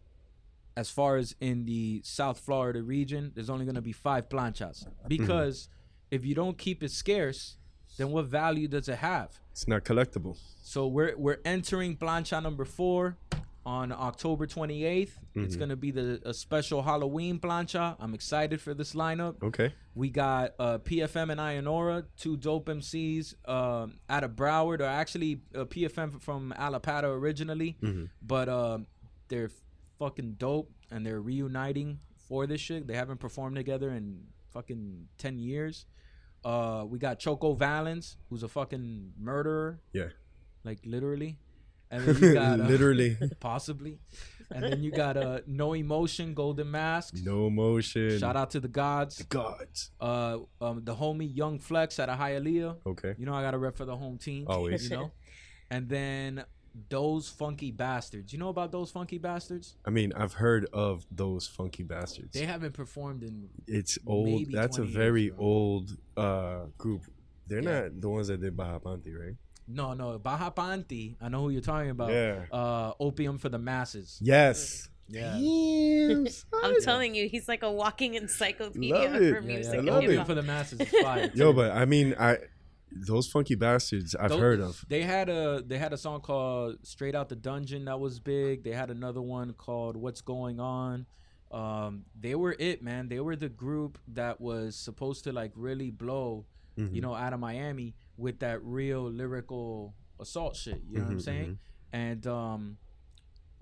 As far as in the South Florida region, there's only going to be five planchas. Because mm. if you don't keep it scarce, then what value does it have? It's not collectible. So we're we're entering plancha number four on October twenty-eighth. Mm-hmm. It's going to be the a special Halloween plancha. I'm excited for this lineup. Okay. We got uh, P F M and Ionora, two dope M Cs um, out of Broward, or actually uh, P F M from Allapattah originally. Mm-hmm. But uh, they're fucking dope, and they're reuniting for this shit. They haven't performed together in fucking ten years. Uh, we got Choco Valens, who's a fucking murderer. Yeah. Like, literally. And then you got, uh, literally. Possibly. And then you got uh, No Emotion, Golden Mask. No Emotion. Shout out to the gods. The gods. Uh, um, the homie Young Flex out of Hialeah. Okay. You know I got to rep for the home team. Always. You know? And then... Those Funky Bastards. You know about Those Funky Bastards? I mean, I've heard of Those Funky Bastards. They haven't performed in It's old. Maybe that's a very years, old uh, group. They're yeah. not the ones that did Baja Panti, right? No, no. Baja Panti. I know who you're talking about. Yeah. Uh, Opium for the Masses. Yes. Yeah. Yes. I'm telling you, he's like a walking encyclopedia for music. Yeah, yeah. Love Opium it. For the Masses is fire. Yo, but I mean, I... Those Funky Bastards, I've Those, heard of. They had a they had a song called "Straight Out the Dungeon" that was big. They had another one called "What's Going On." Um, they were it, man. They were the group that was supposed to like really blow, mm-hmm. you know, out of Miami with that real lyrical assault shit. You know mm-hmm, what I'm saying? Mm-hmm. And um,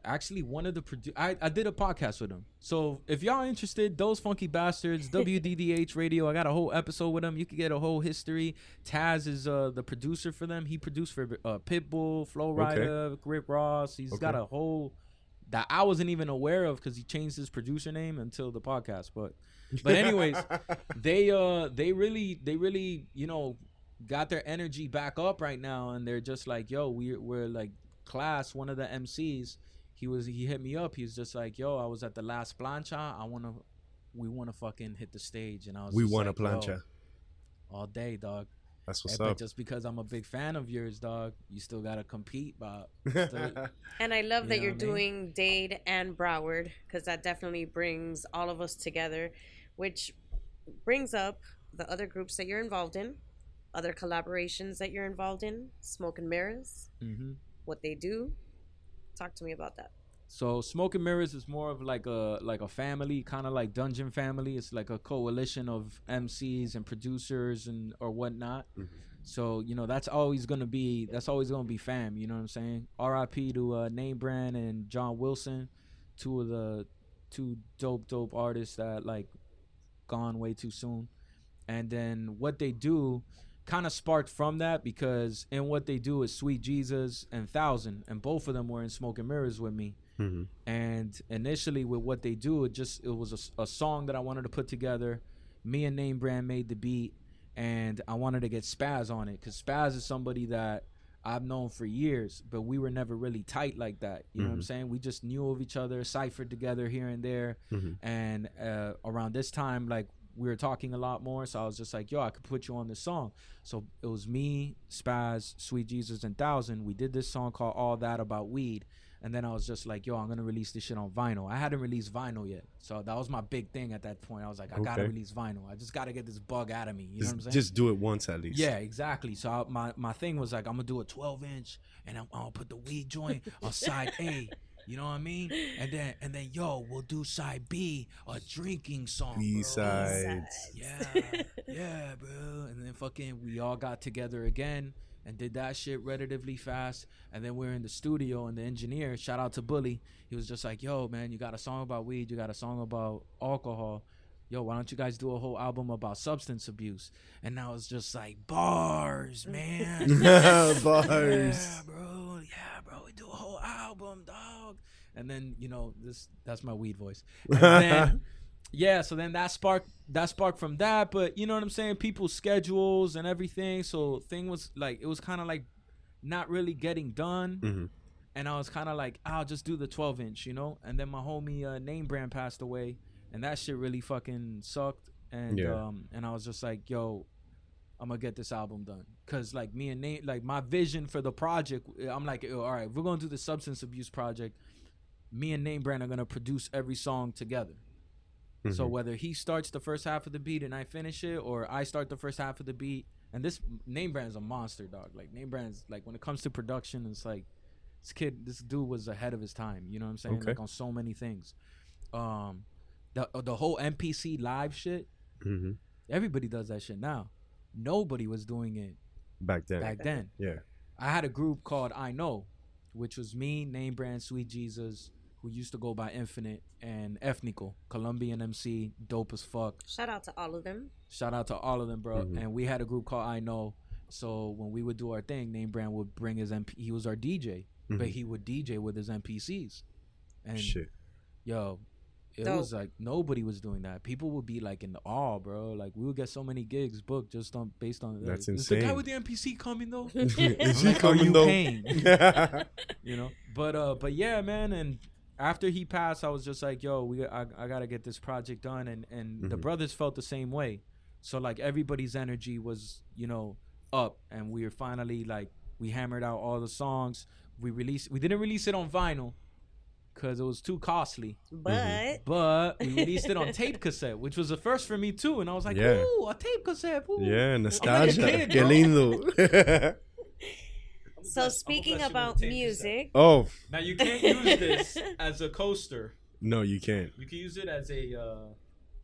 actually, one of the produ- I I did a podcast with them. So if y'all are interested, Those Funky Bastards, W D D H radio. I got a whole episode with them. You can get a whole history. Taz is uh, the producer for them. He produced for uh, Pitbull, Flow Rider, okay. Grip Ross. He's okay. got a whole that I wasn't even aware of because he changed his producer name until the podcast. But but anyways, they uh they really they really you know got their energy back up right now, and they're just like, yo, we're we're like class. One of the M Cs. He was he hit me up. He was just like, "Yo, I was at the last plancha. I wanna, we wanna fucking hit the stage." And I was, we want like, a plancha, all day, dog. That's what's hey, up. But just because I'm a big fan of yours, dog, you still gotta compete, Bob. Still, and I love you that you're I mean? doing Dade and Broward because that definitely brings all of us together, which brings up the other groups that you're involved in, other collaborations that you're involved in, Smoke and Mirrors, mm-hmm. what they do. Talk to me about that. So Smoke and Mirrors is more of like a like a family, kind of like Dungeon Family. It's like a coalition of M Cs and producers and or whatnot. Mm-hmm. So, you know, that's always going to be that's always going to be fam. You know what I'm saying? R I P to uh, Name Brand and John Wilson, two of the two dope, dope artists that like gone way too soon. And then what they do kind of sparked from that, because in what they do is Sweet Jesus and Thousand, and both of them were in Smoke and Mirrors with me. Mm-hmm. And initially with what they do, it just it was a, a song that I wanted to put together. Me and Name Brand made the beat, and I wanted to get Spaz on it, because Spaz is somebody that I've known for years, but we were never really tight like that. You mm-hmm. know what I'm saying? We just knew of each other, ciphered together here and there. Mm-hmm. And uh, around this time, like, we were talking a lot more, so I was just like, yo, I could put you on this song. So it was me, Spaz, Sweet Jesus, and Thousand. We did this song called All That About Weed. And then I was just like, yo, I'm going to release this shit on vinyl. I hadn't released vinyl yet. So that was my big thing at that point. I was like, I okay. got to release vinyl. I just got to get this bug out of me. You just, know what I'm saying? Just do it once at least. Yeah, exactly. So I, my, my thing was like, I'm going to do a twelve inch and I'm, I'm going to put the weed joint on side A. You know what I mean? And then, and then, yo, we'll do side B, a drinking song. B sides. Yeah, yeah, bro. And then fucking, we all got together again and did that shit relatively fast. And then we were in the studio, and the engineer, shout out to Bully, he was just like, yo, man, you got a song about weed, you got a song about alcohol. Yo, why don't you guys do a whole album about substance abuse? And I was just like, bars, man. Bars. Yeah, bro. Yeah, bro. We do a whole album, dog. And then, you know, this that's my weed voice. And then, yeah, so then that sparked, that sparked from that. But you know what I'm saying? People's schedules and everything. So thing was like, it was kind of like not really getting done. Mm-hmm. And I was kind of like, I'll just do the twelve inch, you know? And then my homie uh, Name Brand passed away. And that shit really fucking sucked. And yeah. um, and I was just like, yo, I'm going to get this album done. Because, like, me and Nate, like, my vision for the project, I'm like, all right, we're going to do the substance abuse project. Me and Name Brand are going to produce every song together. Mm-hmm. So whether he starts the first half of the beat and I finish it, or I start the first half of the beat. And this Name Brand's a monster, dog. Like, Name Brand's, like, when it comes to production, it's like, this kid, this dude was ahead of his time. You know what I'm saying? Okay. Like, on so many things. Um... The the whole N P C live shit, mm-hmm. everybody does that shit now. Nobody was doing it back then. Back then, yeah. I had a group called I Know, which was me, Name Brand, Sweet Jesus, who used to go by Infinite, and Ethnical, Colombian M C, dope as fuck. Shout out to all of them. Shout out to all of them, bro. Mm-hmm. And we had a group called I Know. So when we would do our thing, Name Brand would bring his M P. He was our D J, mm-hmm. but he would D J with his N P Cs. And shit, yo. It Dope. was like nobody was doing that. People would be like in awe, bro. Like we would get so many gigs booked just on based on that. That's insane. Is the guy with the N P C coming though? Is he like, coming though? You know. But uh, but yeah, man. And after he passed, I was just like, yo, we I, I gotta get this project done. And and mm-hmm. the brothers felt the same way. So like everybody's energy was, you know, up, and we were finally like we hammered out all the songs. We released. We didn't release it on vinyl, because it was too costly. But mm-hmm. but we released it on tape cassette, which was a first for me too. And I was like, yeah. ooh, a tape cassette. Ooh. Yeah, nostalgia. Like que lindo. So blessed, speaking about music. Cassette. Oh. Now you can't use this as a coaster. No, you can't. You can use it as a uh,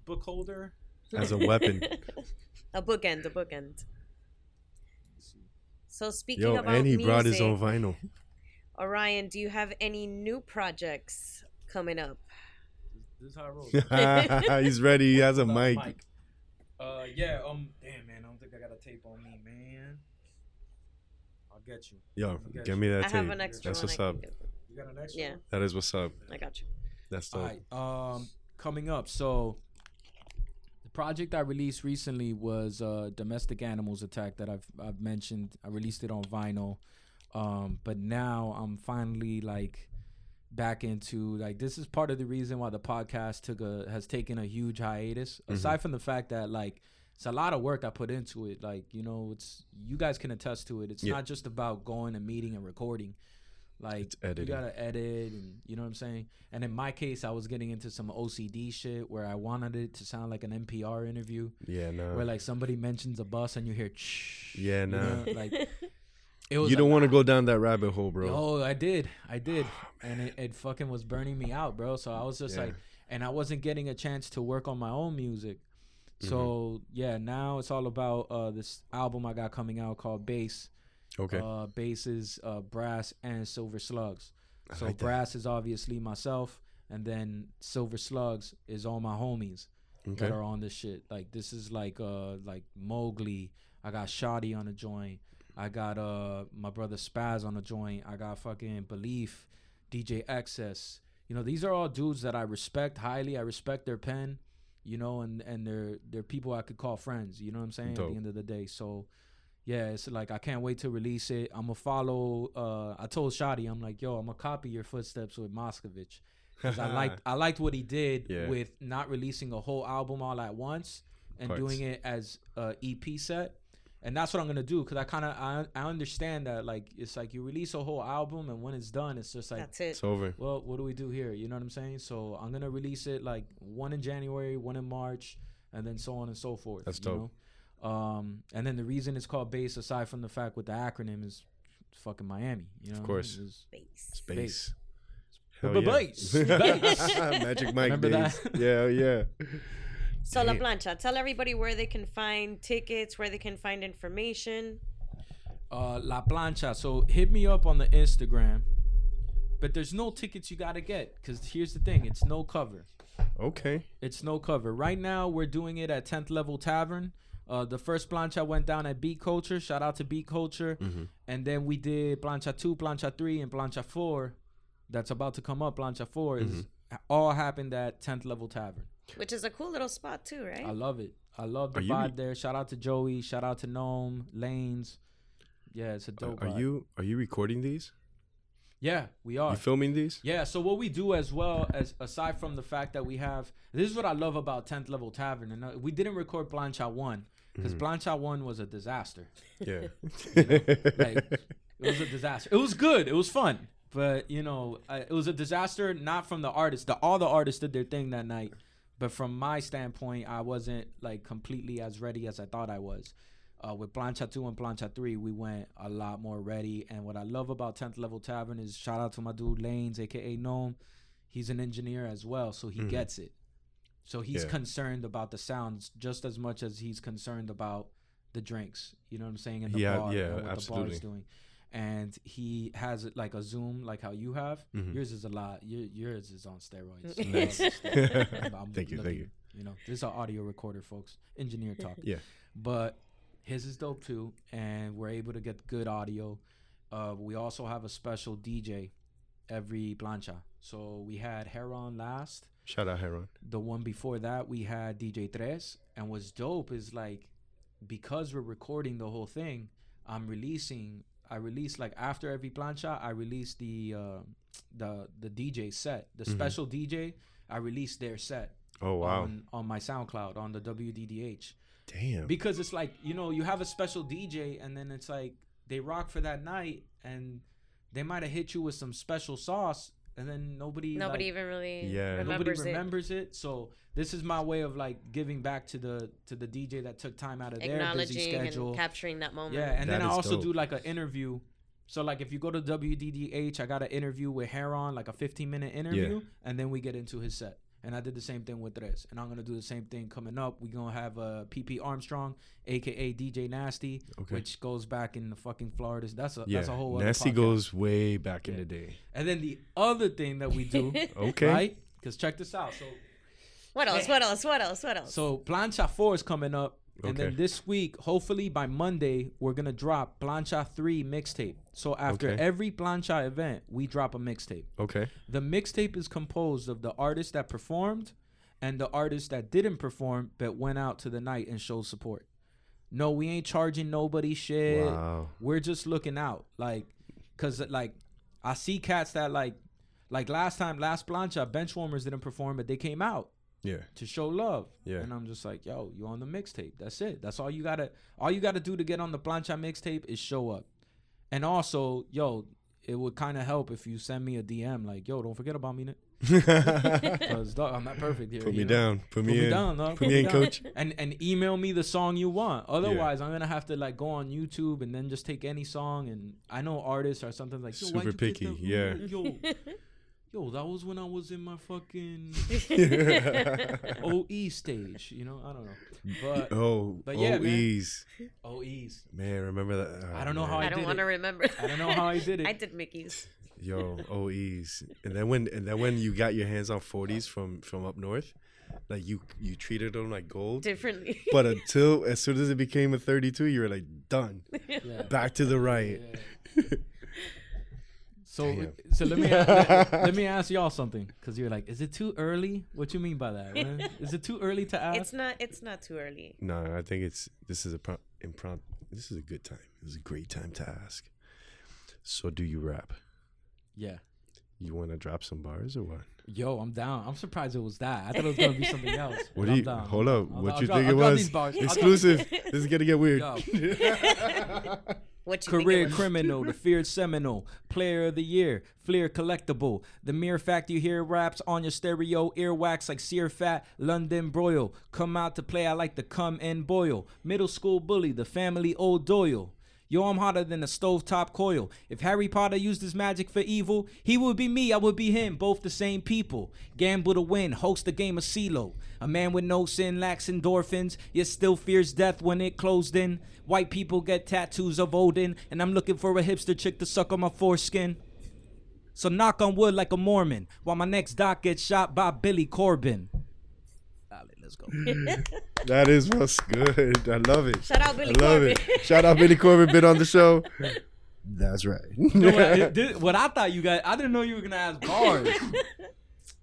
book holder. As a weapon. A bookend, a bookend. So speaking Yo, about and he music. Brought his own vinyl. Orion, do you have any new projects coming up? This is how I roll. He's ready. He has a mic. mic. Uh, yeah. Um. Damn, man. I don't think I got a tape on me, man. I'll get you. Yo, get give you. me that I tape. I have an extra That's one. That's what's up. You got an extra? Yeah. One? That is what's up. I got you. That's dope. All right. Um, coming up. So, the project I released recently was uh, Domestic Animals Attack that I've I've mentioned. I released it on vinyl. Um, but now I'm finally like back into like this is part of the reason why the podcast took a has taken a huge hiatus. Mm-hmm. Aside from the fact that like it's a lot of work I put into it. Like, you know, it's you guys can attest to it. It's yeah. not just about going and meeting and recording. Like, you gotta edit, and you know what I'm saying? And in my case, I was getting into some O C D shit where I wanted it to sound like an N P R interview. Yeah, no. Where, like, somebody mentions a bus and you hear, shh. Yeah, no. You know? Like, it was, you don't like, want to go down that rabbit hole, bro. Oh, I did. I did. Oh, and it, it fucking was burning me out, bro. So I was just yeah. like, and I wasn't getting a chance to work on my own music. So, mm-hmm. yeah, now it's all about uh, this album I got coming out called Bass. Okay. Uh, basses, uh, brass, and silver slugs. So like brass is obviously myself, and then silver slugs is all my homies okay. that are on this shit. Like this is like uh like Mowgli. I got Shotty on a joint. I got uh my brother Spaz on a joint. I got fucking Belief, D J Excess. You know, these are all dudes that I respect highly. I respect their pen. You know, and and they're they're people I could call friends. You know what I'm saying? Dope. At the end of the day, so. Yeah, it's like I can't wait to release it. I'm going to follow. Uh, I told Shadi, I'm like, yo, I'm going to copy your footsteps with Moscovich. Because I, liked, I liked what he did yeah. with not releasing a whole album all at once and Parts. doing it as an E P set. And that's what I'm going to do because I kind of I, I understand that. Like, it's like you release a whole album and when it's done, it's just like, that's it. It's over. Well, what do we do here? You know what I'm saying? So I'm going to release it like one in January, one in March, and then so on and so forth. That's dope. You know? Um, and then the reason it's called Bass, aside from the fact with the acronym, is fucking Miami. You know, of course, it's Bass. Bass. Bass. Magic Mike. Remember days. That? Yeah, yeah. So La Plancha, tell everybody where they can find tickets, where they can find information. Uh, La Plancha. So hit me up on the Instagram. But there's no tickets you gotta get because here's the thing: it's no cover. Okay. It's no cover. Right now we're doing it at tenth Level Tavern. Uh, the first plancha went down at Beat Culture. Shout out to Beat Culture. Mm-hmm. And then we did plancha two, plancha three, and plancha four. That's about to come up. Plancha four is mm-hmm. all happened at tenth Level Tavern, which is a cool little spot too, right? I love it. I love the are vibe you... there. Shout out to Joey. Shout out to Gnome Lanes. Yeah, it's a dope. Uh, are vibe. you are you recording these? Yeah, we are. You filming these? Yeah. So what we do as well, as aside from the fact that we have, this is what I love about tenth Level Tavern, and we didn't record plancha one. Because mm-hmm. Plancha one was a disaster. Yeah. You know, like, it was a disaster. It was good. It was fun. But, you know, I, it was a disaster not from the artists. The, all the artists did their thing that night. But from my standpoint, I wasn't, like, completely as ready as I thought I was. Uh, with Plancha two and Plancha three, we went a lot more ready. And what I love about tenth Level Tavern is shout out to my dude Lanes, a k a. Gnome. He's an engineer as well, so he mm-hmm. gets it. So he's yeah. concerned about the sounds just as much as he's concerned about the drinks. You know what I'm saying? And the yeah, bar, yeah, and what absolutely. the bar is doing. And he has like a Zoom, like how you have. Mm-hmm. Yours is a lot. Your, yours is on steroids. Nice. thank you, looking, thank you. You know, this is an audio recorder, folks. Engineer talk. Yeah. But his is dope too, and we're able to get good audio. Uh, we also have a special D J every plancha. So we had Heron last. Shout out Heron. The one before that, we had D J Tres. And what's dope is, like, because we're recording the whole thing, I'm releasing, I release, like, after every plancha, I release the uh, the the D J set. The mm-hmm. special D J, I release their set. Oh, wow. On, on my SoundCloud, on the W D D H. Damn. Because it's like, you know, you have a special D J, and then it's like, they rock for that night, and they might have hit you with some special sauce, and then nobody nobody like, even really yeah. remembers, nobody remembers it. it. So this is my way of like giving back to the to the D J that took time out of their busy schedule, and capturing that moment. Yeah, and that then I also dope. do like an interview. So like if you go to W D D H, I got an interview with Heron, like a fifteen minute interview, yeah. and then we get into his set. And I did the same thing with Tres, and I'm gonna do the same thing coming up. We gonna have a uh, P P Armstrong, aka D J Nasty, okay. which goes back in the fucking Florida. That's a yeah. that's a whole other Nasty podcast. Goes way back yeah. in the day. And then the other thing that we do, okay, right? Because check this out. So what else? What else? What else? What else? So Plancha Four is coming up, okay. and then this week, hopefully by Monday, we're gonna drop Plancha Three mixtape. So after okay. every plancha event, we drop a mixtape. Okay. The mixtape is composed of the artists that performed and the artists that didn't perform but went out to the night and showed support. No, we ain't charging nobody shit. Wow. We're just looking out. Like, because, like, I see cats that, like, like last time, last plancha, Benchwarmers didn't perform, but they came out. Yeah. To show love. Yeah. And I'm just like, yo, you on the mixtape. That's it. That's all you got to all you got to do to get on the plancha mixtape is show up. And also, yo, it would kind of help if you send me a D M like, yo, don't forget about me. Because I'm not perfect here. Put me know? down. Put me, Put me in. down. Dog. Put me in, coach. And and email me the song you want. Otherwise, yeah. I'm gonna have to like go on YouTube and then just take any song. And I know artists are sometimes like yo, super picky. That, yeah. Yo, yo, that was when I was in my fucking O E stage. You know, I don't know. But oh, but yeah, O Es. Man. O Es. Man, remember that? Oh, I don't know man. how I, I did it. I don't want to remember. I don't know how I did it. I did Mickey's. Yo, O Es, and then when and then when you got your hands on forties from, from up north, like you you treated them like gold differently. But until as soon as it became a thirty-two, you were like done, yeah. back to the right. Yeah. So Damn. so let me let, let me ask y'all something, because you're like, is it too early? What you mean by that, man? Is it too early to ask? It's not. It's not too early. No, I think it's this is a pro- impromptu. This is a good time. This is a great time to ask. So, do you rap? Yeah. You want to drop some bars or what? Yo, I'm down. I'm surprised it was that. I thought it was going to be something else. What do you, down. Hold up. I'll, what I'll you drop, think I'll it was? These bars. Exclusive. This is going to get weird. What you Career criminal, the feared seminal, player of the year, flair collectible. The mere fact you hear raps on your stereo, earwax like sear fat, London broil. Come out to play, I like to come and boil. Middle school bully, the family old Doyle. Yo, I'm hotter than a stovetop coil. If Harry Potter used his magic for evil, he would be me, I would be him, both the same people. Gamble to win, host a game of CeeLo. A man with no sin, lacks endorphins, yet still fears death when it closed in. White people get tattoos of Odin, and I'm looking for a hipster chick to suck on my foreskin. So knock on wood like a Mormon, while my next doc gets shot by Billy Corbin. Let's go. That is what's good. I love it. Shout out Billy I love Corbin. It. Shout out Billy Corbin. Been on the show. That's right. You know what, it, this, what I thought you guys, I didn't know you were gonna ask bars.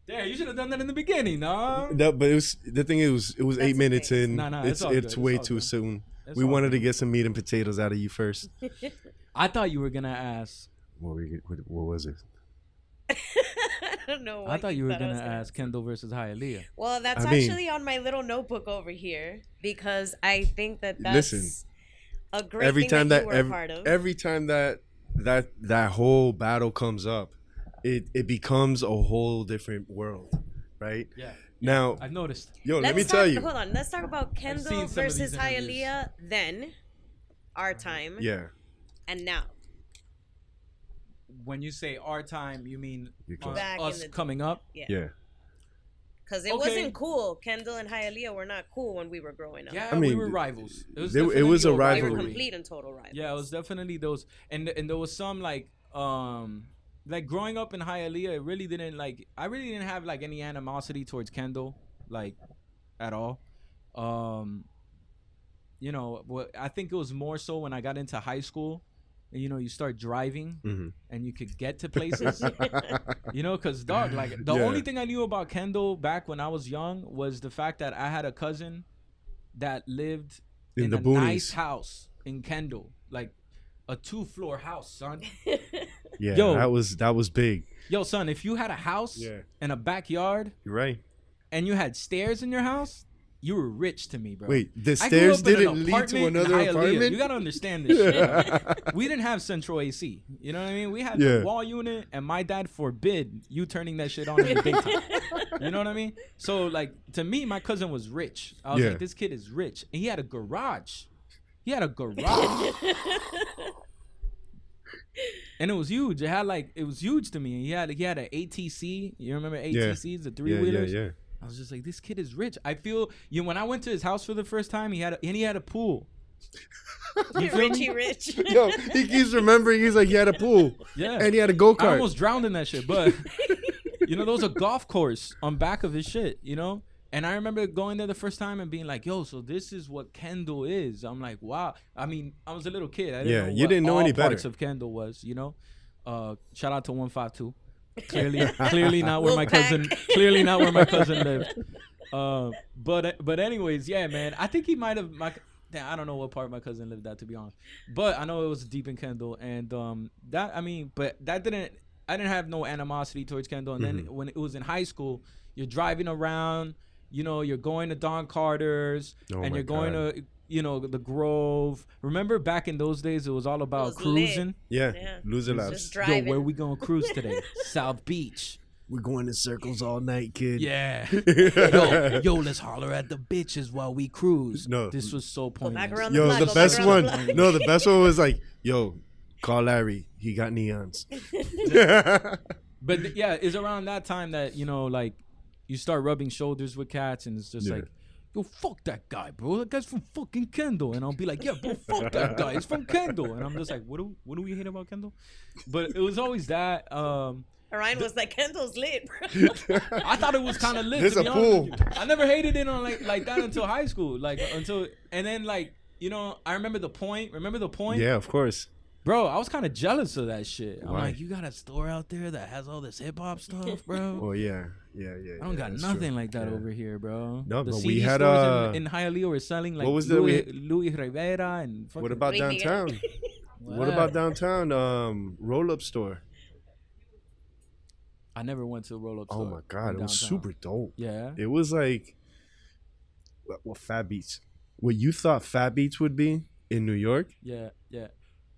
Damn, you should have done that in the beginning, no? No, but it was the thing. It was it was That's eight minutes nice. in. No, no, it's it's, it's way it's too good. soon. It's we wanted good. to get some meat and potatoes out of you first. I thought you were gonna ask. What were you, what, what was it? I don't know. I thought you, you thought were gonna ask Kendall versus Hialeah. Well, that's I actually mean, on my little notebook over here, because I think that that's listen, a great every thing time that, that you were every, a part of. Every time that that that whole battle comes up, it it becomes a whole different world, right? Yeah. Now I've noticed. Yo, let's let me talk, tell you. Hold on. Let's talk about Kendall versus Hialeah then, our time. Yeah. And now. When you say our time, you mean uh, us coming up? Yeah. Yeah. Because it okay. wasn't cool. Kendall and Hialeah were not cool when we were growing up. Yeah, I mean, we were rivals. It was, they, it was a rivalry. We were complete and total rivals. Yeah, it was definitely those. And and there was some, like, um, like growing up in Hialeah, it really didn't, like, I really didn't have, like, any animosity towards Kendall, like, at all. Um, you know, I think it was more so when I got into high school. You know, you start driving mm-hmm. and you could get to places, you know, because dog, like the yeah. only thing I knew about Kendall back when I was young was the fact that I had a cousin that lived in, in the a boonies. nice house in Kendall, like a two floor house, son. Yeah, yo, that was that was big. Yo, son, if you had a house yeah. and a backyard, you're right, and you had stairs in your house. You were rich to me, bro. Wait, the stairs didn't lead to another apartment? You got to understand this shit. We didn't have central A C. You know what I mean? We had yeah. the wall unit, and my dad forbid you turning that shit on in the daytime. You know what I mean? So, like, to me, my cousin was rich. I was yeah. like, this kid is rich. And he had a garage. He had a garage. And it was huge. It had, like, it was huge to me. He had, he had an A T C. You remember A T Cs, yeah. the three-wheelers? Yeah, yeah, yeah. I was just like, this kid is rich. I feel you know, when I went to his house for the first time, he had a, and he had a pool. You feel Richie me? Rich. Yo, he keeps remembering. He's like, he had a pool. Yeah, and he had a go kart. I almost drowned in that shit, but you know, there was a golf course on back of his shit. You know, and I remember going there the first time and being like, yo, so this is what Kendall is. I'm like, wow. I mean, I was a little kid. I didn't yeah, know you didn't know all any better. Parts of Kendall was, you know. Uh, shout out to one five two. Clearly, clearly not where we'll my pack. cousin. Clearly not where my cousin lived. Uh, but but anyways, yeah, man. I think he might have. My, I don't know what part my cousin lived at, to be honest. But I know it was deep in Kendall, and um, that I mean, but that didn't. I didn't have no animosity towards Kendall. And mm-hmm. then when it was in high school, you're driving around. You know, you're going to Don Carter's, oh and you're going God. to you know, the Grove. Remember back in those days, it was all about was cruising. Yeah. yeah. Lose it lives. Yo, where we going to cruise today? South Beach. We're going in circles all night, kid. Yeah. yo, yo, let's holler at the bitches while we cruise. No. This was so pointless. Go back yo, the, the best one. The no, the best one was like, yo, call Larry. He got neons. But yeah, it's around that time that, you know, like you start rubbing shoulders with cats and it's just yeah. like, yo, fuck that guy, bro. That guy's from fucking Kendall. And I'll be like, yeah, bro, fuck that guy. It's from Kendall. And I'm just like, what do what do we hate about Kendall? But it was always that. Um, Orion was like, Kendall's lit, bro. I thought it was kind of lit. This to be a pool. I never hated it on like like that until high school. Like until and then like, you know, I remember the point. Remember the point? Yeah, of course. Bro, I was kind of jealous of that shit. I'm Why? like, you got a store out there that has all this hip hop stuff, bro? Oh yeah, yeah, yeah. I don't yeah, got nothing true. like that yeah. over here, bro. No, the but C D we had uh, in, in Hialeah were selling like what was Louis, the, we, Louis Rivera and fucking. What about downtown? what? what about downtown? Um, Roll Up Store. I never went to a Roll Up Store. Oh my god, it was super dope. Yeah, it was like what, what Fat Beats, what you thought Fat Beats would be in New York. Yeah, yeah.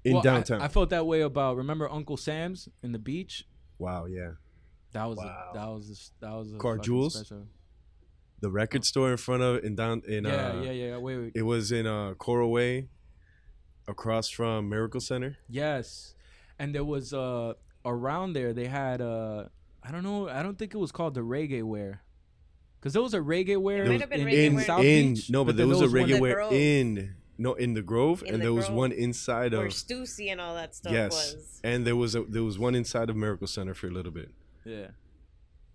In well, downtown, I, I felt that way about. Remember Uncle Sam's in the beach? Wow, yeah, that was wow. a, that was a, that was a Car Jewels, special. The record store in front of in down in yeah uh, yeah yeah wait wait it was in uh, Coral Way, across from Miracle Center. Yes, and there was uh around there they had uh I don't know I don't think it was called the Reggae Wear, because there was a Reggae Wear in, in, in South in, Beach. No, but, but there, there was, was a Reggae Wear in. No, in the Grove, in and the there Grove, was one inside of where Stussy and all that stuff yes. was. Yes, and there was a, there was one inside of Miracle Center for a little bit. Yeah,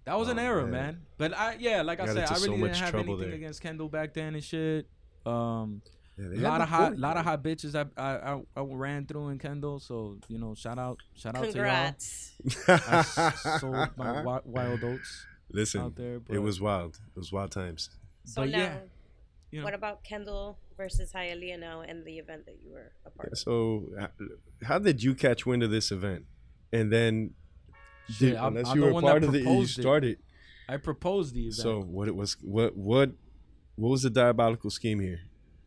that was oh, an era, man. man. But I, yeah, like I, I said, I really so didn't have anything there. against Kendall back then and shit. Um, yeah, a lot of hot, point. lot of hot bitches I, I I I ran through in Kendall, so you know, shout out, shout out Congrats. to y'all. Congrats. I sold my wild, wild oats. Listen, out there, but, it was wild. It was wild times. So but now, yeah, you know, what about Kendall versus Hialeah now and the event that you were a part of? So how did you catch wind of this event? And then Shit, did, unless I'm you were part of it, you started. It. I proposed the event. So what it was what what what was the diabolical scheme here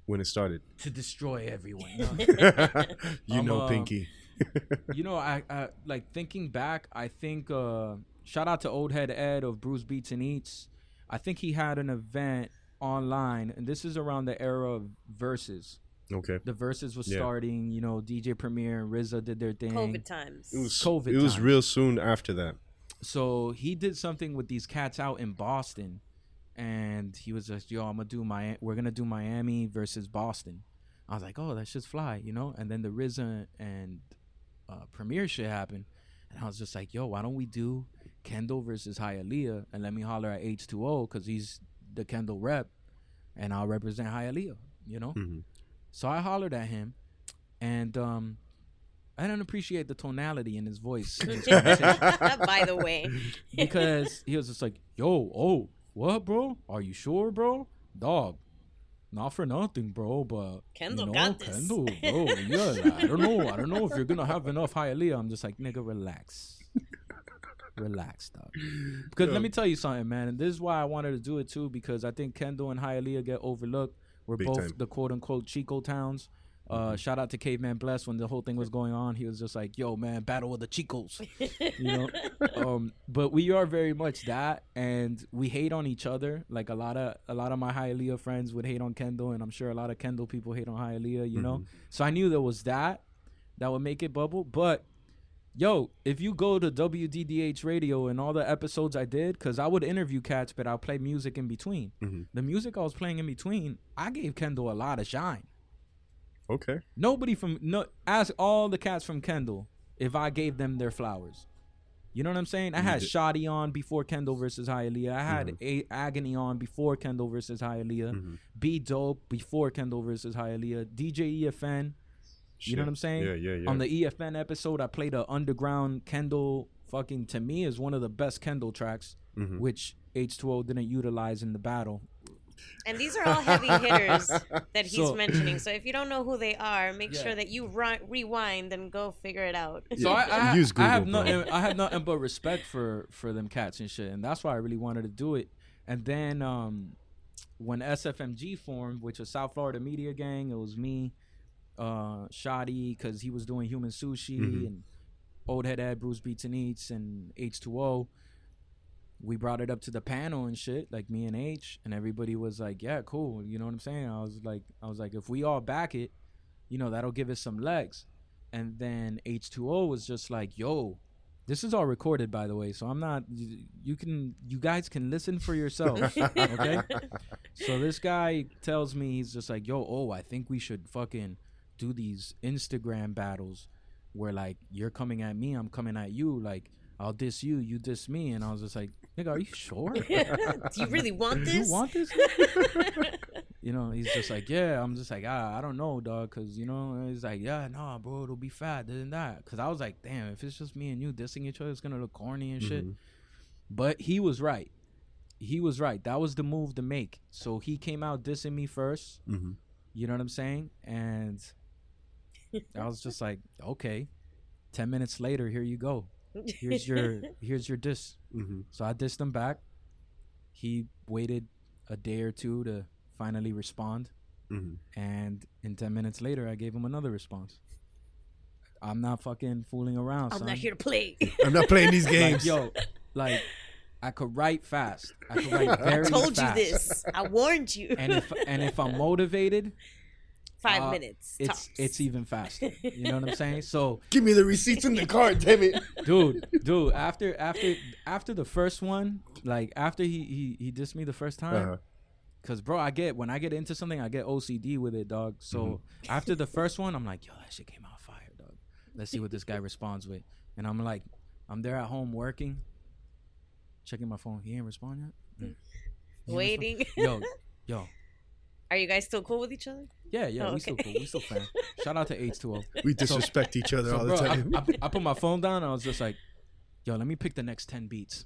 when it started? To destroy everyone. Huh? you um, know uh, Pinky. you know, I, I like thinking back, I think uh, shout out to Old Head Ed of Bruce Beats and Eats. I think he had an event online, and this is around the era of Versus. Okay. The Versus was yeah. starting, you know, D J Premier and R Z A did their thing. COVID times. It was COVID It times. was real soon after that. So he did something with these cats out in Boston, and he was just, yo, I'm gonna do my we're gonna do Miami versus Boston. I was like, oh, that shit's fly, you know? And then the R Z A and uh, Premier shit happened. And I was just like, yo, why don't we do Kendall versus Hialeah and let me holler at H two O because he's the Kendall rep, and I'll represent Hialeah, you know? Mm-hmm. So I hollered at him, and um, I don't appreciate the tonality in his voice. In his By the way. Because he was just like, yo, oh, what, bro? Are you sure, bro? Dog, not for nothing, bro, but Kendall, you know, got Kendall, this. bro, yeah, I don't know. I don't know if you're going to have enough Hialeah. I'm just like, nigga, relax. Relax, dog. Because yeah. let me tell you something, man. And this is why I wanted to do it too, because I think Kendall and Hialeah get overlooked. We're Big both time. the quote unquote Chico towns. Uh, mm-hmm. Shout out to Caveman Bless when the whole thing was going on. He was just like, "Yo, man, battle of the Chicos," you know. Um, but we are very much that, and we hate on each other. Like a lot of a lot of my Hialeah friends would hate on Kendall, and I'm sure a lot of Kendall people hate on Hialeah. You mm-hmm. know. So I knew there was that that would make it bubble, but. Yo, if you go to W D D H radio and all the episodes I did, because I would interview cats, but I'll play music in between. Mm-hmm. The music I was playing in between, I gave Kendall a lot of shine. Okay. Nobody from, no, ask all the cats from Kendall if I gave them their flowers. You know what I'm saying? I had Shotty on before Kendall versus Hialeah. I had mm-hmm. a- Agony on before Kendall versus Hialeah. Mm-hmm. Be Dope before Kendall versus Hialeah. D J E F N. You Shit. know what I'm saying? Yeah, yeah, yeah. On the E F N episode, I played an underground Kendall fucking, to me, is one of the best Kendall tracks, mm-hmm. which H two O didn't utilize in the battle. And these are all heavy hitters that he's so, mentioning. So if you don't know who they are, make yeah. sure that you re- rewind and go figure it out. So I, I, Use Google, I have bro. nothing, I have nothing but respect for, for them cats and shit. And that's why I really wanted to do it. And then um, when S F M G formed, which was South Florida Media Gang, it was me, uh, Shotty, because he was doing Human Sushi, mm-hmm. and Old Head Ed, Bruce Beats and Eats, and H two O. We brought it up to the panel and shit, like me and H, and everybody was like, yeah, cool. You know what I'm saying? I was like, I was like, if we all back it, you know, that'll give it some legs. And then H two O was just like, yo, this is all recorded, by the way. So I'm not, you, you can, you guys can listen for yourselves. Okay. So this guy tells me, he's just like, yo, oh, I think we should fucking do these Instagram battles where like, you're coming at me, I'm coming at you. Like, I'll diss you, you diss me. And I was just like, nigga, are you sure? Do you really want this? You want this? You know, he's just like, yeah. I'm just like, ah, I don't know, dog. Because, you know, he's like, yeah, nah, bro, it'll be fat, this and that. Because I was like, damn, if it's just me and you dissing each other, it's going to look corny and mm-hmm. shit. But he was right. He was right. That was the move to make. So he came out dissing me first. Mm-hmm. You know what I'm saying? And I was just like, okay. Ten minutes later, here you go. Here's your here's your diss. Mm-hmm. So I dissed him back. He waited a day or two to finally respond. Mm-hmm. And in ten minutes later, I gave him another response. I'm not fucking fooling around. I'm son. not here to play. I'm not playing these games. Like, yo, like I could write fast. I could write very fast. I told fast. you this. I warned you. And if and if I'm motivated. Five uh, minutes. It's tops. It's even faster. You know what I'm saying? So give me the receipts in the car, damn it, dude, dude. After after after the first one, like after he he, he dissed me the first time, uh-huh. cause bro, I get when I get into something, I get O C D with it, dog. So mm-hmm. after the first one, I'm like, yo, that shit came out fire, dog. Let's see what this guy responds with. And I'm like, I'm there at home working, checking my phone. He ain't respond yet. Mm. Waiting. Respond? Yo, yo. Are you guys still cool with each other? Yeah, yeah, oh, okay. We still cool. We still fam. Shout out to H two O. We disrespect so, each other so all bro, the time. I, I, I put my phone down and I was just like, yo, let me pick the next ten beats.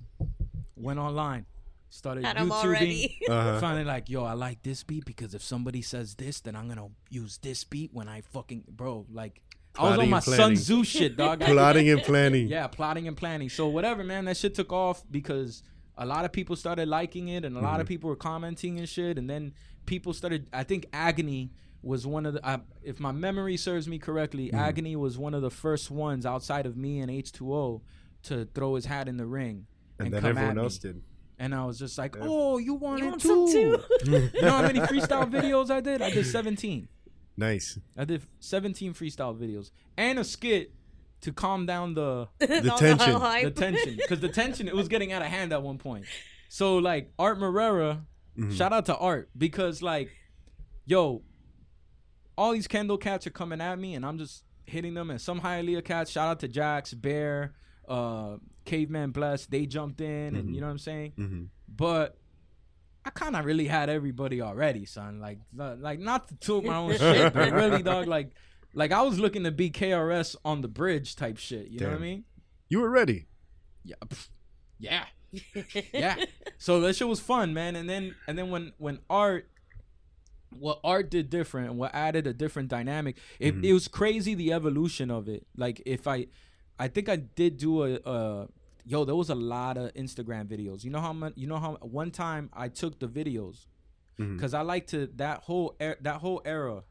Went online, started and YouTubing. Uh-huh. Finally like, yo, I like this beat because if somebody says this, then I'm going to use this beat when I fucking, bro, like, plotting I was on my Sun Tzu shit, dog. Plotting and planning. Yeah, plotting and planning. So whatever, man, that shit took off because a lot of people started liking it and a mm-hmm. lot of people were commenting and shit. And then people started, I think Agony was one of the, I, if my memory serves me correctly, mm-hmm. Agony was one of the first ones outside of me and H two O to throw his hat in the ring. And, and then come everyone at else me. did. And I was just like, yeah. oh, you want it too? too? You know how many freestyle videos I did? I did seventeen. Nice. I did seventeen freestyle videos and a skit. To calm down the the tension, the tension, because the tension it was getting out of hand at one point. So like Art Marrera, mm-hmm. shout out to Art because like, yo, all these Kendall cats are coming at me and I'm just hitting them and some Hialeah cats. Shout out to Jax, Bear, uh, Caveman, Blessed. They jumped in mm-hmm. and you know what I'm saying. Mm-hmm. But I kind of really had everybody already, son. Like like not to toot my own shit, but really, dog, like. Like, I was looking to be K R S on the bridge type shit. You Damn. know what I mean? You were ready. Yeah. Yeah. yeah. So that shit was fun, man. And then and then when, when Art, what Art did different and what added a different dynamic, it, mm-hmm. it was crazy, the evolution of it. Like, if I, I think I did do a, a, yo, there was a lot of Instagram videos. You know how much, you know how, one time I took the videos because mm-hmm. I like to, that whole er, that whole era,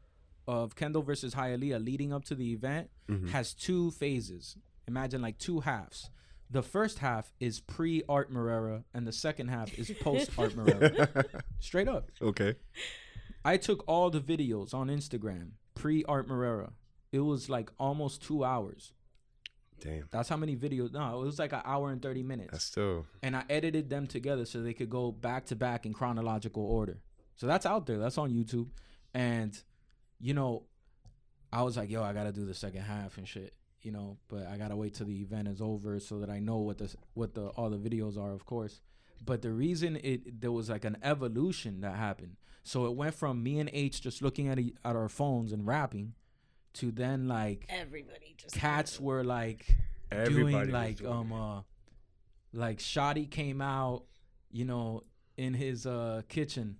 of Kendall versus Hialeah leading up to the event mm-hmm. has two phases. Imagine like two halves. The first half is pre-Art Marrera and the second half is post-Art Marrera. Straight up. Okay. I took all the videos on Instagram pre-Art Marrera. It was like almost two hours. Damn. That's how many videos. No, it was like an hour and thirty minutes. That's still. And I edited them together so they could go back to back in chronological order. So that's out there. That's on YouTube. And you know, I was like, yo, I got to do the second half and shit, you know, but I got to wait till the event is over so that I know what the what the all the videos are, of course. But the reason it there was like an evolution that happened. So it went from me and H just looking at a, at our phones and rapping to then like everybody just cats did. were like everybody doing like doing um uh, like Shotty came out, you know, in his uh, kitchen.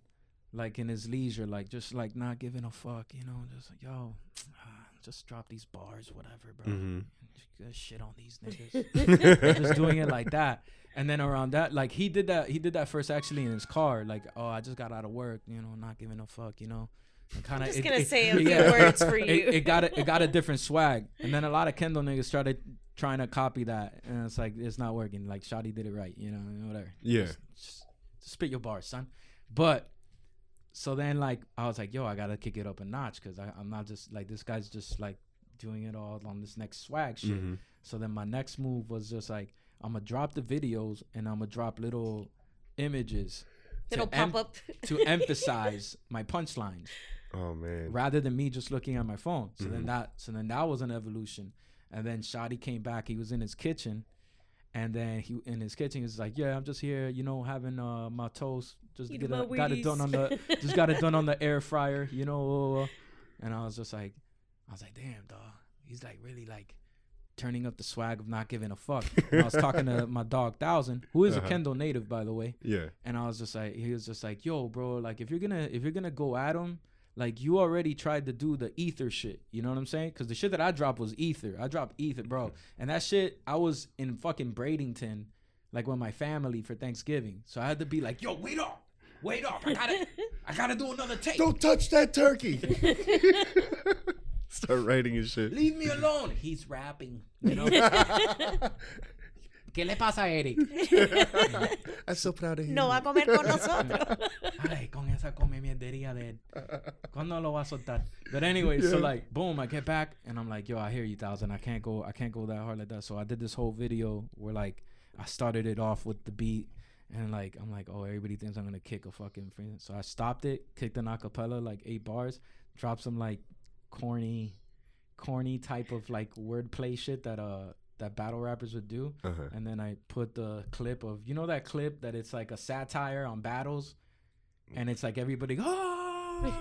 Like in his leisure, like just like not giving a fuck, you know, just like, yo, ah, just drop these bars, whatever, bro. Mm-hmm. Good shit on these niggas. Just doing it like that. And then around that, like he did that, he did that first actually in his car. Like, oh, I just got out of work, you know, not giving a fuck, you know. Kinda, I'm just it, gonna it, say a few yeah. words for you. It, it got a, it got a different swag, and then a lot of Kendall niggas started trying to copy that, and it's like it's not working. Like Shotty did it right, you know, whatever. Yeah, just, just, just spit your bars, son. But so then, like, I was like, yo, I gotta kick it up a notch because I'm not just like this guy's just like doing it all on this next swag shit. Mm-hmm. So then my next move was just like, I'm gonna drop the videos and I'm gonna drop little images. It'll pop em- up to emphasize my punchlines. Oh man! Rather than me just looking at my phone, so mm-hmm. then that, so then that was an evolution. And then Shadi came back. He was in his kitchen, and then he in his kitchen is like, "Yeah, I'm just here, you know, having uh, my toast. Just get a, got it done on the just got it done on the air fryer, you know." And I was just like, I was like, "Damn, dog." He's like really like turning up the swag of not giving a fuck. And I was talking to my dog Thousand, who is uh-huh. a Kendall native, by the way. Yeah. And I was just like, he was just like, "Yo, bro, like if you're gonna if you're gonna go at him." Like, you already tried to do the ether shit. You know what I'm saying? Because the shit that I dropped was ether. I dropped ether, bro. And that shit, I was in fucking Bradenton, like, with my family for Thanksgiving. So I had to be like, yo, wait up. Wait up. I gotta, I gotta do another take. Don't touch that turkey. Start writing his shit. Leave me alone. He's rapping. You know? ¿Qué le pasa, Eric? I'm so proud of you. No va a comer con nosotros. Ay, con esa come mierdería de él. ¿Cuándo lo va a soltar? But anyway, yeah. So like, boom, I get back and I'm like, yo, I hear you, Thousand. I can't go, I can't go that hard like that. So I did this whole video where like, I started it off with the beat and like, I'm like, oh, everybody thinks I'm gonna kick a fucking thing. So I stopped it, kicked an acapella, like eight bars, dropped some like corny, corny type of like wordplay shit that uh. that battle rappers would do. Uh-huh. And then I put the clip of, you know that clip that it's like a satire on battles and it's like everybody oh!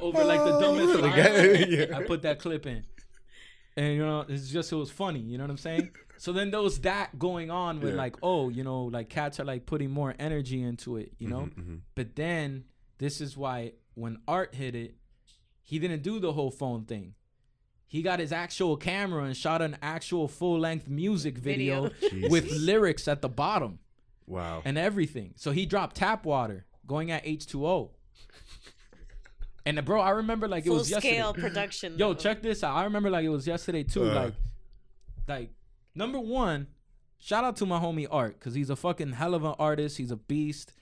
over like the dumbest line. Yeah. I put that clip in. And you know, it's just, it was funny, you know what I'm saying? So then there was that going on with yeah. like, oh, you know, like cats are like putting more energy into it, you know? Mm-hmm, mm-hmm. But then this is why when Art hit it, he didn't do the whole phone thing. He got his actual camera and shot an actual full-length music video, video. with lyrics at the bottom. Wow. And everything. So he dropped Tap Water going at H two O. And the, bro, I remember like Full it was yesterday. Full-scale production. Yo, though. Check this out. I remember like it was yesterday too. Uh. Like, like, number one, shout out to my homie Art because he's a fucking hell of an artist. He's a beast.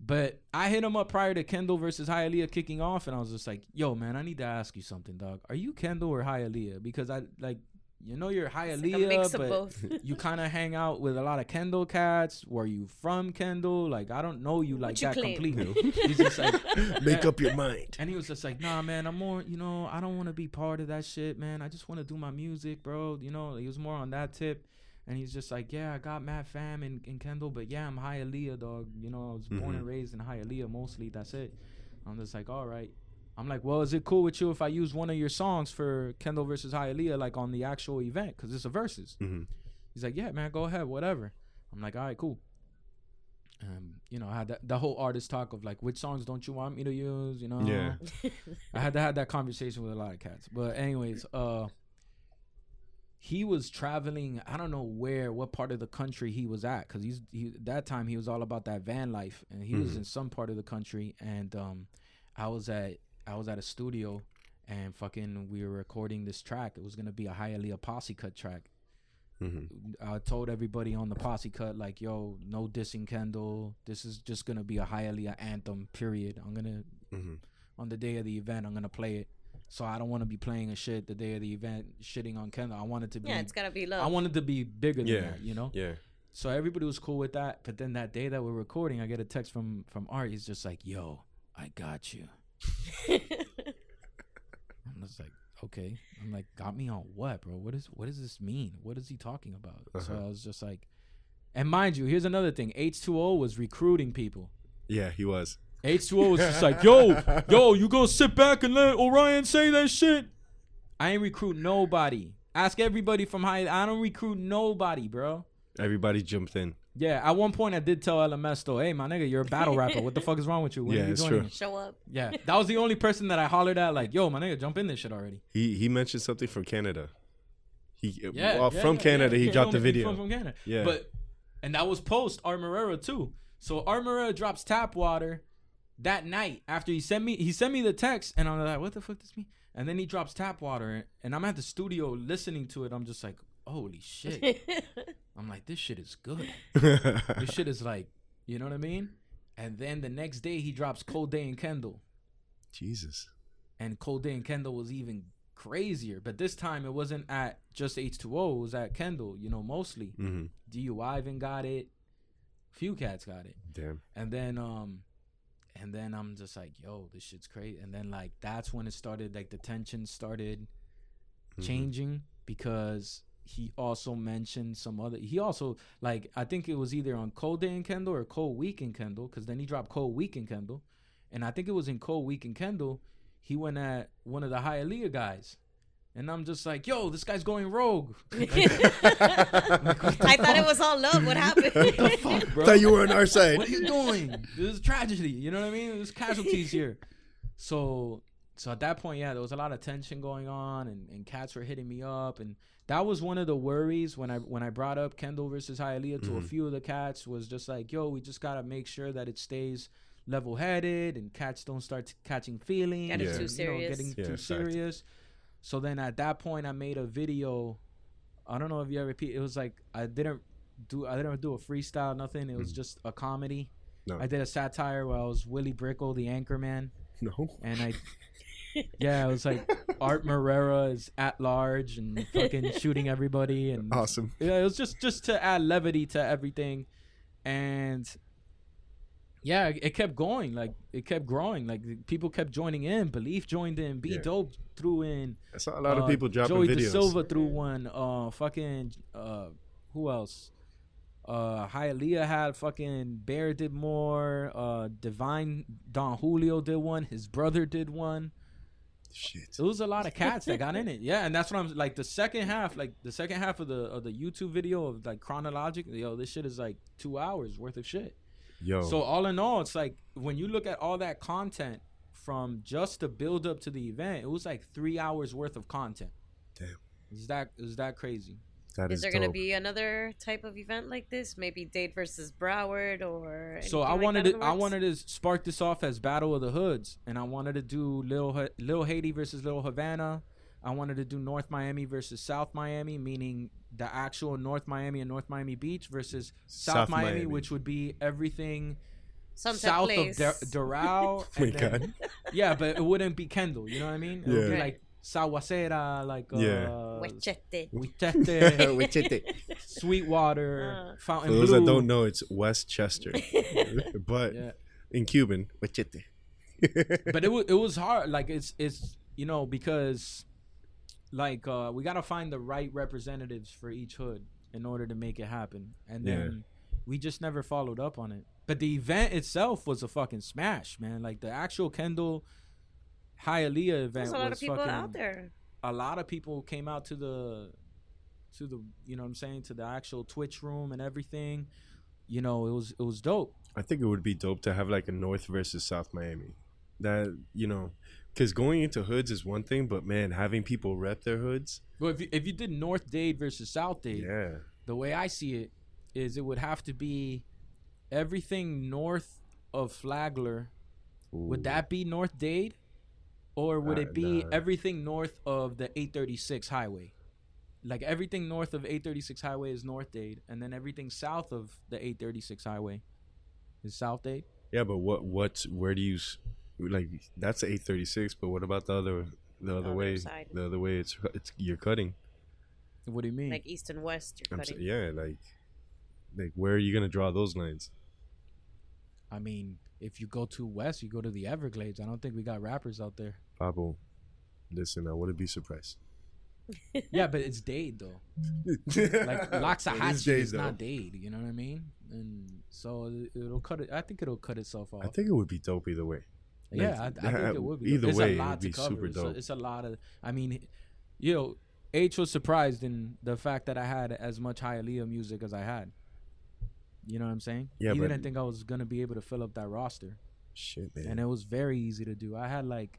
But I hit him up prior to Kendall versus Hialeah kicking off, and I was just like, yo, man, I need to ask you something, dog. Are you Kendall or Hialeah? Because I, like, you know you're Hialeah, like but both. You kind of hang out with a lot of Kendall cats. Were you from Kendall? Like, I don't know you like you that claim? Completely. He's just like, make up your mind. And he was just like, nah, man, I'm more, you know, I don't want to be part of that shit, man. I just want to do my music, bro. You know, he was more on that tip. And he's just like, yeah, I got Matt Pham and, and Kendall, but yeah, I'm Hialeah, dog. You know, I was mm-hmm. born and raised in Hialeah mostly. That's it. I'm just like, all right. I'm like, well, is it cool with you if I use one of your songs for Kendall versus Hialeah, like on the actual event? Because it's a versus. Mm-hmm. He's like, yeah, man, go ahead, whatever. I'm like, all right, cool. Um, you know, I had that, the whole artist talk of like, which songs don't you want me to use? You know, yeah. I had to have that conversation with a lot of cats. But anyways, uh. He was traveling, I don't know where, what part of the country he was at. Because he's he, that time he was all about that van life. And he mm-hmm. was in some part of the country. And um, I was at I was at a studio and fucking we were recording this track. It was going to be a Hialeah posse cut track. Mm-hmm. I told everybody on the posse cut, like, yo, no dissing Kendall. This is just going to be a Hialeah anthem, period. I'm going to, mm-hmm. on the day of the event, I'm going to play it. So I don't want to be playing a shit the day of the event, shitting on Kendall. I wanted to be. Yeah, it's gotta be love. I wanted to be bigger than yeah. that, you know. Yeah. So everybody was cool with that, but then that day that we're recording, I get a text from from Art. He's just like, "Yo, I got you." I'm just like, okay. I'm like, got me on what, bro? What is what does this mean? What is he talking about? Uh-huh. So I was just like, and mind you, here's another thing. H two O was recruiting people. Yeah, he was. H two O was just like, yo, yo, you go sit back and let Orion say that shit. I ain't recruit nobody. Ask everybody from high. I don't recruit nobody, bro. Everybody jumped in. Yeah, at one point I did tell L M S though, hey, my nigga, you're a battle rapper. What the fuck is wrong with you? When yeah, are you it's true. Me? Show up. Yeah, that was the only person that I hollered at, like, yo, my nigga, jump in this shit already. He he mentioned something from Canada. He yeah, well, yeah, from Canada, yeah, he, he dropped the video. From, from Canada. Yeah, but and that was post Art Marrera too. So Art Marrera drops Tap Water that night after he sent me he sent me the text, and I'm like, what the fuck does this mean? And then he drops Tap Water, and I'm at the studio listening to it. I'm just like, holy shit. I'm like, this shit is good. This shit is like, you know what I mean? And then the next day he drops Cold Day and Kendall. Jesus. And Cold Day and Kendall was even crazier. But this time it wasn't at just H two O. It was at Kendall, you know, mostly. Mm-hmm. D U I even got it. Few cats got it. Damn. And then um and then I'm just like, yo, this shit's crazy. And then like that's when it started, like the tension started mm-hmm. changing, because he also mentioned some other, he also, like, I think it was either on Cold Day in Kendall or Cold Week in Kendall, because then he dropped Cold Week in Kendall. And I think it was in Cold Week in Kendall, he went at one of the Hialeah guys. And I'm just like, yo, this guy's going rogue. Like, I thought it was all love. What happened? What the fuck, bro? Thought you were on our side. What are you doing? This is tragedy. You know what I mean? There's casualties here. So, so at that point, yeah, there was a lot of tension going on, and, and cats were hitting me up, and that was one of the worries when I when I brought up Kendall versus Hialeah to mm-hmm. a few of the cats, was just like, yo, we just got to make sure that it stays level-headed and cats don't start t- catching feelings. Getting yeah. too serious. You know, getting yeah, too exactly. serious. So then at that point, I made a video. I don't know if you ever... It was like, I didn't do I didn't do a freestyle, nothing. It was mm-hmm. just a comedy. No. I did a satire where I was Willie Brickle, the anchor man. No. And I... Yeah, it was like Art Marrera is at large and fucking shooting everybody. And awesome. Yeah, it was just, just to add levity to everything. And yeah, it kept going. Like, it kept growing. Like, people kept joining in. Belief joined in. Be yeah. Dope threw in. I saw a lot uh, of people dropping Joey videos. Joey De Silva threw one. Uh, fucking, uh, who else? Uh, Hialeah had fucking Bear did more. Uh, Divine Don Julio did one. His brother did one. Shit. It was a lot of cats that got in it. Yeah, and that's what I'm like the second half, like the second half of the of the YouTube video of like chronologically, yo, this shit is like two hours worth of shit. Yo. So all in all, it's like when you look at all that content from just the build up to the event, it was like three hours worth of content. Damn. Is that is that crazy? That is, is there dope. Gonna be another type of event like this? Maybe Dade versus Broward or. So I like wanted to I wanted to spark this off as Battle of the Hoods, and I wanted to do Little Little Haiti versus Little Havana. I wanted to do North Miami versus South Miami, meaning the actual North Miami and North Miami Beach versus South, South Miami, Miami, which would be everything. Sometime south place. Of Dur- Doral. Oh my then, God. Yeah, but it wouldn't be Kendall. You know what I mean? It yeah. would be like. Sawasera, like uh, yeah. Huichete, Huichete, Huichete, Sweetwater, uh. Fountain Blue. For those Blue. That don't know, it's Westchester, but yeah. in Cuban, Huichete. But it was it was hard. Like it's it's you know because like uh, we gotta find the right representatives for each hood in order to make it happen, and then yeah. we just never followed up on it. But the event itself was a fucking smash, man. Like the actual Kendall. Hialeah event There's a lot was of people fucking, out there. A lot of people came out to the, to the you know what I'm saying to the actual Twitch room and everything. You know it was it was dope. I think it would be dope to have like a North versus South Miami, that you know, because going into hoods is one thing, but man, having people rep their hoods. Well, if you, if you did North Dade versus South Dade, yeah. The way I see it is it would have to be everything north of Flagler. Ooh. Would that be North Dade? Or would uh, it be nah. everything north of the eight thirty-six highway? Like everything north of eight thirty-six highway is North Dade, and then everything south of the eight thirty-six highway is South Dade. Yeah, but what what where do you like that's eight thirty-six, but what about the other the, the other way? Side. The other way it's it's you're cutting. What do you mean? Like east and west you're I'm cutting. So, yeah, like like where are you going to draw those lines? I mean, if you go to west, you go to the Everglades. I don't think we got rappers out there. Pablo, listen, I wouldn't be surprised. Yeah, but it's Dade, though. Like, Loxahatchee is though. Not Dade, you know what I mean? And so it'll cut it. I think it'll cut itself off. I think it would be dope either way. Yeah, like, I, I think it would be. Either dope. Way, it would be cover. Super dope. It's a, it's a lot of, I mean, you know, H was surprised in the fact that I had as much Hialeah music as I had. You know what I'm saying? Yeah, he didn't think I was going to be able to fill up that roster. Shit, man. And it was very easy to do. I had like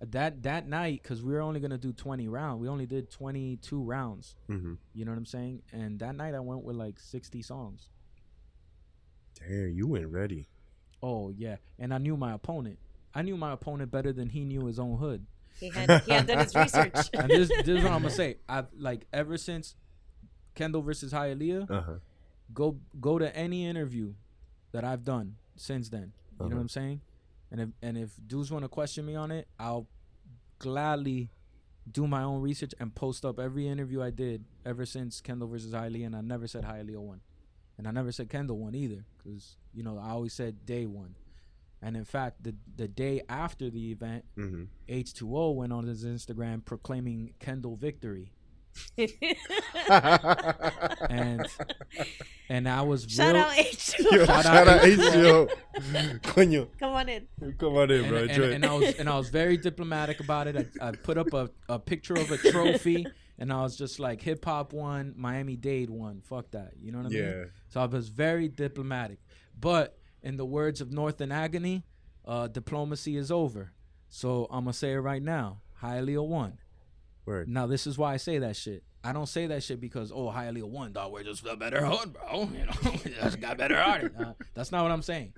that that night, because we were only going to do twenty rounds. We only did twenty-two rounds. Mm-hmm. You know what I'm saying? And that night I went with like sixty songs. Damn, you went ready. Oh, yeah. And I knew my opponent. I knew my opponent better than he knew his own hood. He had, he had done his research. And this, this is what I'm going to say. I've like ever since Kendall versus Hialeah, uh-huh. go go to any interview that I've done since then. You uh-huh. know what I'm saying? And if and if dudes want to question me on it, I'll gladly do my own research and post up every interview I did ever since Kendall versus Hialeah, and I never said Hialeah won. And I never said Kendall won either because, you know, I always said day one. And in fact, the the day after the event, mm-hmm. H two O went on his Instagram proclaiming Kendall victory. and and I was shout real, out H two O. Yo, shout out H two O. Coño. Come on in. Come on in, bro. And, and, and I was and I was very diplomatic about it. I, I put up a, a picture of a trophy. And I was just like, hip hop won, Miami Dade won. Fuck that. You know what I yeah. mean? So I was very diplomatic. But in the words of North in Agony, uh, diplomacy is over. So I'm going to say it right now. Hialeah won. Word. Now, this is why I say that shit. I don't say that shit because, oh, Hialeah won, dog. We're just a better hood, bro. You know, we just got better artists. Uh, that's not what I'm saying.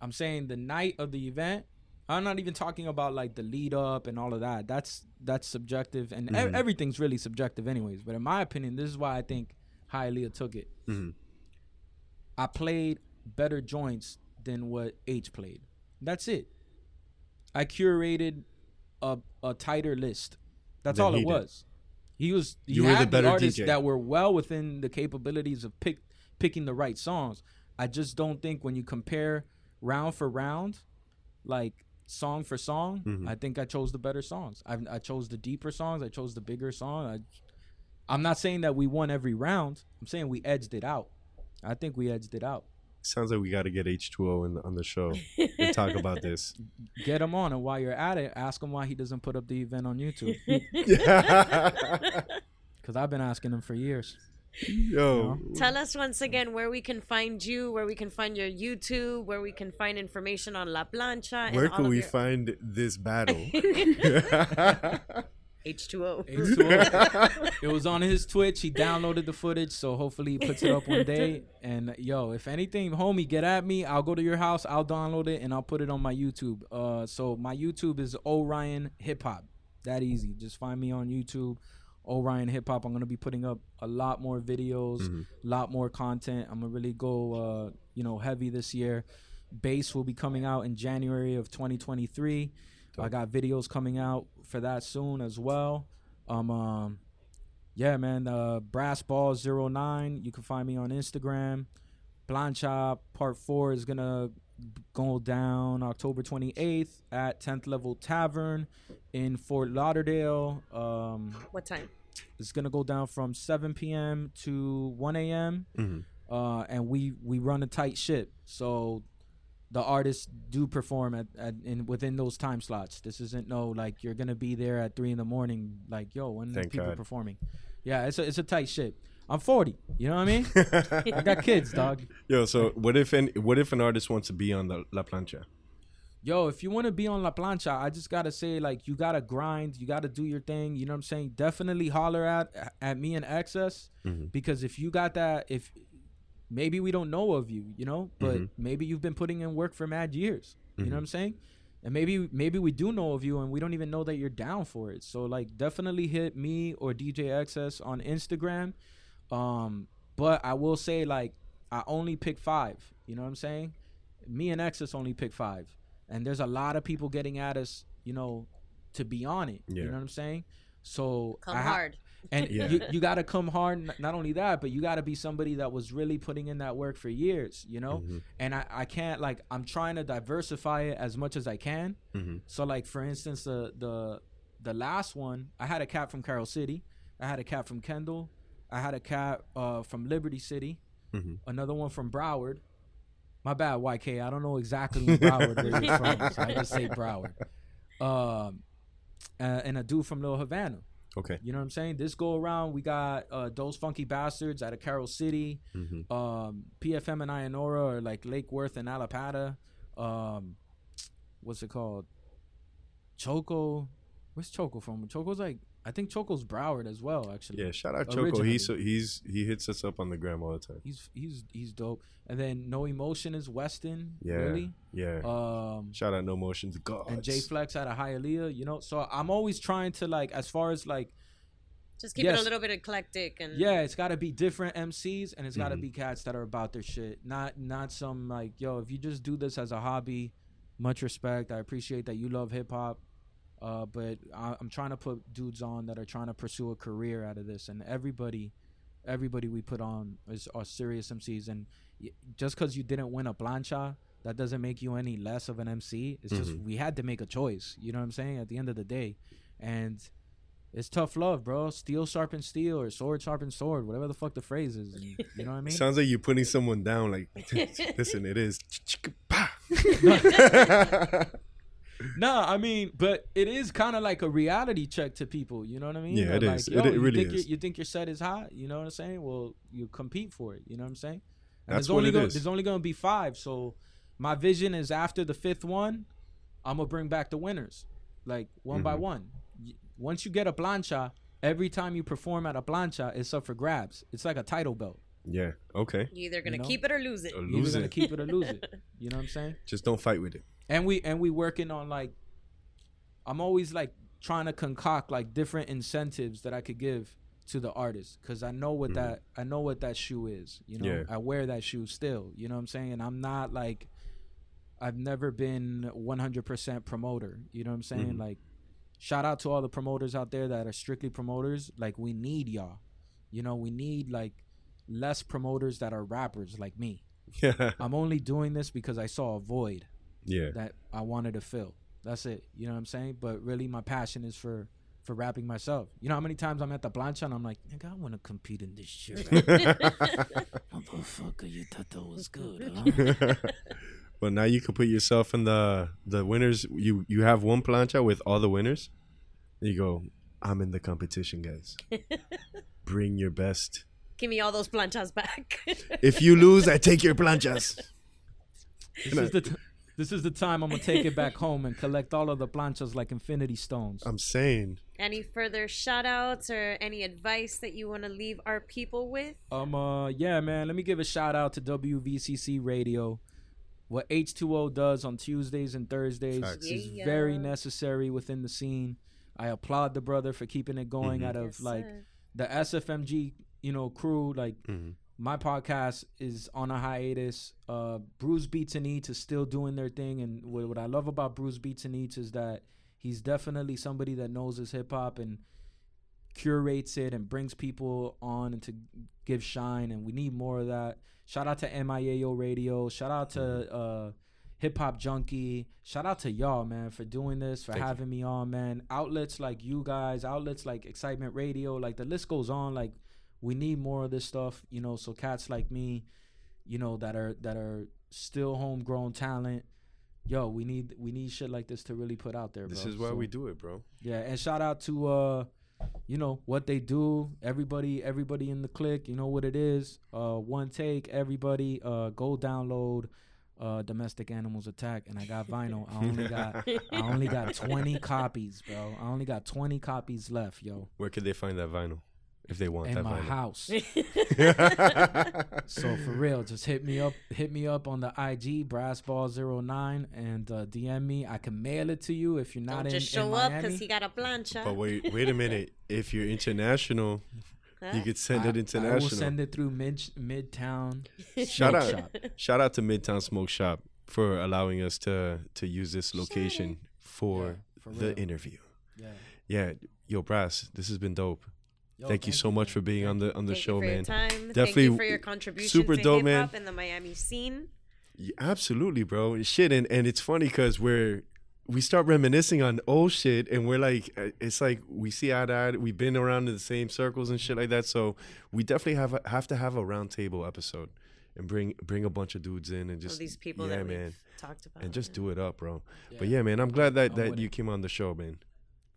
I'm saying the night of the event, I'm not even talking about like the lead up and all of that. That's that's subjective, and mm-hmm. e- everything's really subjective, anyways. But in my opinion, this is why I think Hialeah took it. Mm-hmm. I played better joints than what H played. That's it. I curated a a tighter list. That's then all it was. Did. He was he you had were the, the artists D J that were well within the capabilities of pick picking the right songs. I just don't think when you compare round for round, like. Song for song, mm-hmm. I think I chose the better songs. I, I chose the deeper songs. I chose the bigger song. I, I'm not saying that we won every round. I'm saying we edged it out. I think we edged it out. Sounds like we got to get H two O in, on the show and talk about this. Get him on, and while you're at it, ask him why he doesn't put up the event on YouTube. Because I've been asking him for years. Yo, you know? Tell us once again where we can find you, where we can find your YouTube, where we can find information on La Plancha. Where and can all we your... find this battle? H two O. H two O. It was on his Twitch. He downloaded the footage, so hopefully he puts it up one day. And yo, if anything, homie, get at me. I'll go to your house. I'll download it and I'll put it on my YouTube. Uh, so my YouTube is Orion Hip Hop. That easy. Just find me on YouTube. Orion Hip Hop. I'm gonna be putting up a lot more videos, a mm-hmm. lot more content. I'm gonna really go, uh, you know, heavy this year. Bass will be coming out in January of twenty twenty-three. Dope. I got videos coming out for that soon as well. Um, um yeah, man. Uh, Brass Balls zero nine. You can find me on Instagram. Plancha Part Four is gonna go down October twenty-eighth at tenth Level Tavern in Fort Lauderdale. Um, what time? It's gonna go down from seven p.m. to one a.m. Mm-hmm. Uh, and we we run a tight ship, so the artists do perform at, at in within those time slots. This isn't no like you're gonna be there at three in the morning. Like yo, when Thank people God. Performing, yeah, it's a it's a tight ship. I'm forty. You know what I mean? I got kids, dog. Yo, so what if an, what if an artist wants to be on the La Plancha? Yo, if you want to be on La Plancha, I just got to say, like, you got to grind. You got to do your thing. You know what I'm saying? Definitely holler at, at me and Access mm-hmm. because if you got that, if maybe we don't know of you, you know, but mm-hmm. maybe you've been putting in work for mad years. Mm-hmm. You know what I'm saying? And maybe maybe we do know of you and we don't even know that you're down for it. So, like, definitely hit me or D J Access on Instagram. Um, but I will say, like, I only pick five. You know what I'm saying? Me and Exus only pick five. And there's a lot of people getting at us, you know, to be on it. Yeah. You know what I'm saying? So come I ha- hard. And yeah. you, you got to come hard. Not only that, but you got to be somebody that was really putting in that work for years, you know? Mm-hmm. And I, I can't, like, I'm trying to diversify it as much as I can. Mm-hmm. So, like, for instance, the, the, the last one, I had a cat from Carroll City. I had a cat from Kendall. I had a cat uh, from Liberty City, mm-hmm. another one from Broward. My bad, Y K. I don't know exactly who Broward is from, so I just say Broward. Um, uh, and a dude from Little Havana. Okay. You know what I'm saying? This go around, we got uh, Those Funky Bastards out of Carroll City. Mm-hmm. Um, P F M and Ionora, or like Lake Worth and Allapattah. Um, what's it called? Choco. Where's Choco from? Choco's like, I think Choco's Broward as well, actually. Yeah, shout out Choco. He's so, he's he hits us up on the gram all the time. He's he's he's dope. And then No Emotion is Weston. Yeah, really. Yeah. Um, shout out No Emotion to God. And J Flex out of Hialeah. You know, so I'm always trying to, like, as far as like, just keep yes, it a little bit eclectic and yeah, it's got to be different M Cs and it's got to mm-hmm. be cats that are about their shit. Not not some like, yo, if you just do this as a hobby, much respect. I appreciate that you love hip hop. Uh, but I, I'm trying to put dudes on that are trying to pursue a career out of this. And everybody, everybody we put on is are serious M Cs. And y- just because you didn't win a plancha, that doesn't make you any less of an M C. It's mm-hmm. just we had to make a choice. You know what I'm saying? At the end of the day. And it's tough love, bro. Steel sharpens steel or sword sharpens sword, whatever the fuck the phrase is. And, you know what I mean? Sounds like you're putting someone down. Like, listen, it is. No, I mean, but it is kind of like a reality check to people. You know what I mean? Yeah, it like, is. Yo, it, it really you think is. You think your set is hot? You know what I'm saying? Well, you compete for it. You know what I'm saying? And that's there's what only it go- is. There's only going to be five. So my vision is after the fifth one, I'm going to bring back the winners. Like, one mm-hmm. by one. Once you get a plancha, every time you perform at a plancha, it's up for grabs. It's like a title belt. Yeah, okay. You're either going to you know? keep it or lose it. Or lose You're either going to keep it or lose it. You know what I'm saying? Just don't fight with it. And we and we working on, like, I'm always like trying to concoct like different incentives that I could give to the artist, because I know what mm-hmm. that I know what that shoe is. You know, yeah. I wear that shoe still. You know what I'm saying? And I'm not like I've never been one hundred percent promoter. You know what I'm saying? Mm-hmm. Like, shout out to all the promoters out there that are strictly promoters. Like, we need y'all. You know, we need like less promoters that are rappers like me. Yeah. I'm only doing this because I saw a void. Yeah, that I wanted to fill. That's it. You know what I'm saying? But really, my passion is for for rapping myself. You know how many times I'm at the plancha and I'm like, nigga, I want to compete in this shit. Right? Motherfucker, you thought that was good, huh? But now you can put yourself in the the winners. You you have one plancha with all the winners. You go, I'm in the competition, guys. Bring your best. Give me all those planchas back. If you lose, I take your planchas. This is the t- This is the time I'm going to take it back home and collect all of the planchas like infinity stones. I'm saying. Any further shout outs or any advice that you want to leave our people with? Um, uh, yeah, man. Let me give a shout out to W V C C Radio. What H two O does on Tuesdays and Thursdays Facts. is yeah. very necessary within the scene. I applaud the brother for keeping it going mm-hmm. out of yes, like sir. the S F M G, you know, crew. Like, mm-hmm. my podcast is on a hiatus. Uh, Bruce Beats and Eats is still doing their thing. And what, what I love about Bruce Beats and Eats is that he's definitely somebody that knows his hip hop and curates it and brings people on and to give shine. And we need more of that. Shout out to M I A O Radio. Shout out to uh, Hip Hop Junkie. Shout out to y'all, man, for doing this, for Thank having you. me on, man. Outlets like you guys, outlets like Excitement Radio, like the list goes on. Like, we need more of this stuff, you know, so cats like me, you know, that are that are still homegrown talent. Yo, we need we need shit like this to really put out there, bro. This is why so, we do it, bro. Yeah, and shout out to, uh, you know, what they do. Everybody everybody in the clique, you know what it is. Uh, one take, everybody, uh, go download uh, Domestic Animals Attack. And I got vinyl. I only got I only got twenty copies, bro. I only got twenty copies left, yo. Where could they find that vinyl? If they want in that my vinyl. house. So for real, just hit me up. Hit me up on the I G Brass Ball zero nine and uh, D M me. I can mail it to you if you're not Don't in, just show in Miami. Up because he got a plancha. But wait, wait a minute. If you're international, huh? you could send I, it international. I will send it through Mid Midtown. Shout out, Shop. shout out to Midtown Smoke Shop for allowing us to to use this location for, yeah, for the interview. Yeah. Yeah, yo, Brass, this has been dope. Yo, thank, thank you so much for being on the on the thank show, you for man. Your time. Definitely thank you for your contribution super to dope, hip hop in the Miami scene. Yeah, absolutely, bro. Shit, and, and it's funny because we're we start reminiscing on old shit, and we're like, it's like we see eye to eye. We've been around in the same circles and shit like that. So we definitely have have to have a roundtable episode and bring bring a bunch of dudes in and just all these people yeah, that man, we've talked about and just man. do it up, bro. Yeah. But yeah, man, I'm glad that, that you came on the show, man.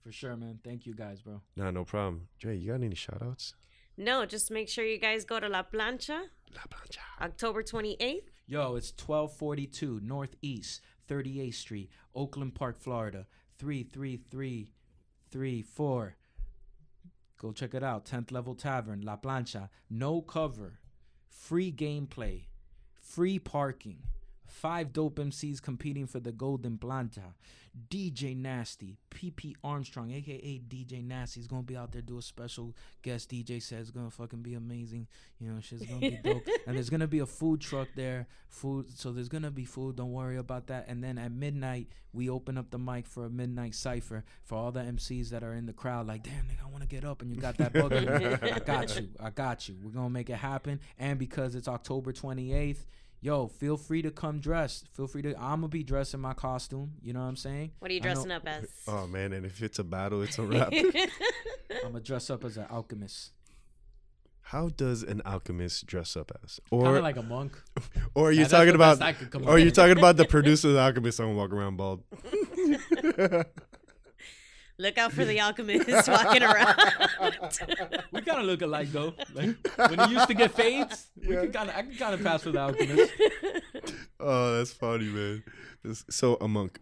For sure, man. Thank you guys, bro. Nah, no problem. Dre, you got any shout outs? No, just make sure you guys go to La Plancha. La Plancha. October twenty-eighth. Yo, it's twelve forty-two Northeast thirty-eighth Street, Oakland Park, Florida, three three three three four. Go check it out. tenth Level Tavern, La Plancha. No cover. Free gameplay. Free parking. Five dope M Cs competing for the Golden Planta. D J Nasty, P P Armstrong, a k a. D J Nasty, is going to be out there, do a special guest D J set. It's going to fucking be amazing. You know, shit's going to be dope. And there's going to be a food truck there. Food. So there's going to be food. Don't worry about that. And then at midnight, we open up the mic for a midnight cypher for all the M Cs that are in the crowd. Like, damn, nigga, I want to get up. And you got that bug in you. I got you. I got you. We're going to make it happen. And because it's October twenty-eighth, yo, feel free to come dressed. Feel free to. I'm going to be dressed in my costume. You know what I'm saying? What are you dressing up as? Oh, man. And if it's a battle, it's a wrap. I'm going to dress up as an alchemist. How does an alchemist dress up as? Or kind of like a monk. Or are you yeah, talking about Or are you talking about the producer of the Alchemist? I'm going to walk around bald. Look out for the alchemist walking around. We kind of look alike, though. Like, when he used to get fades, we yeah. could kinda, I could kind of pass for the alchemist. Oh, that's funny, man. This, so, a monk.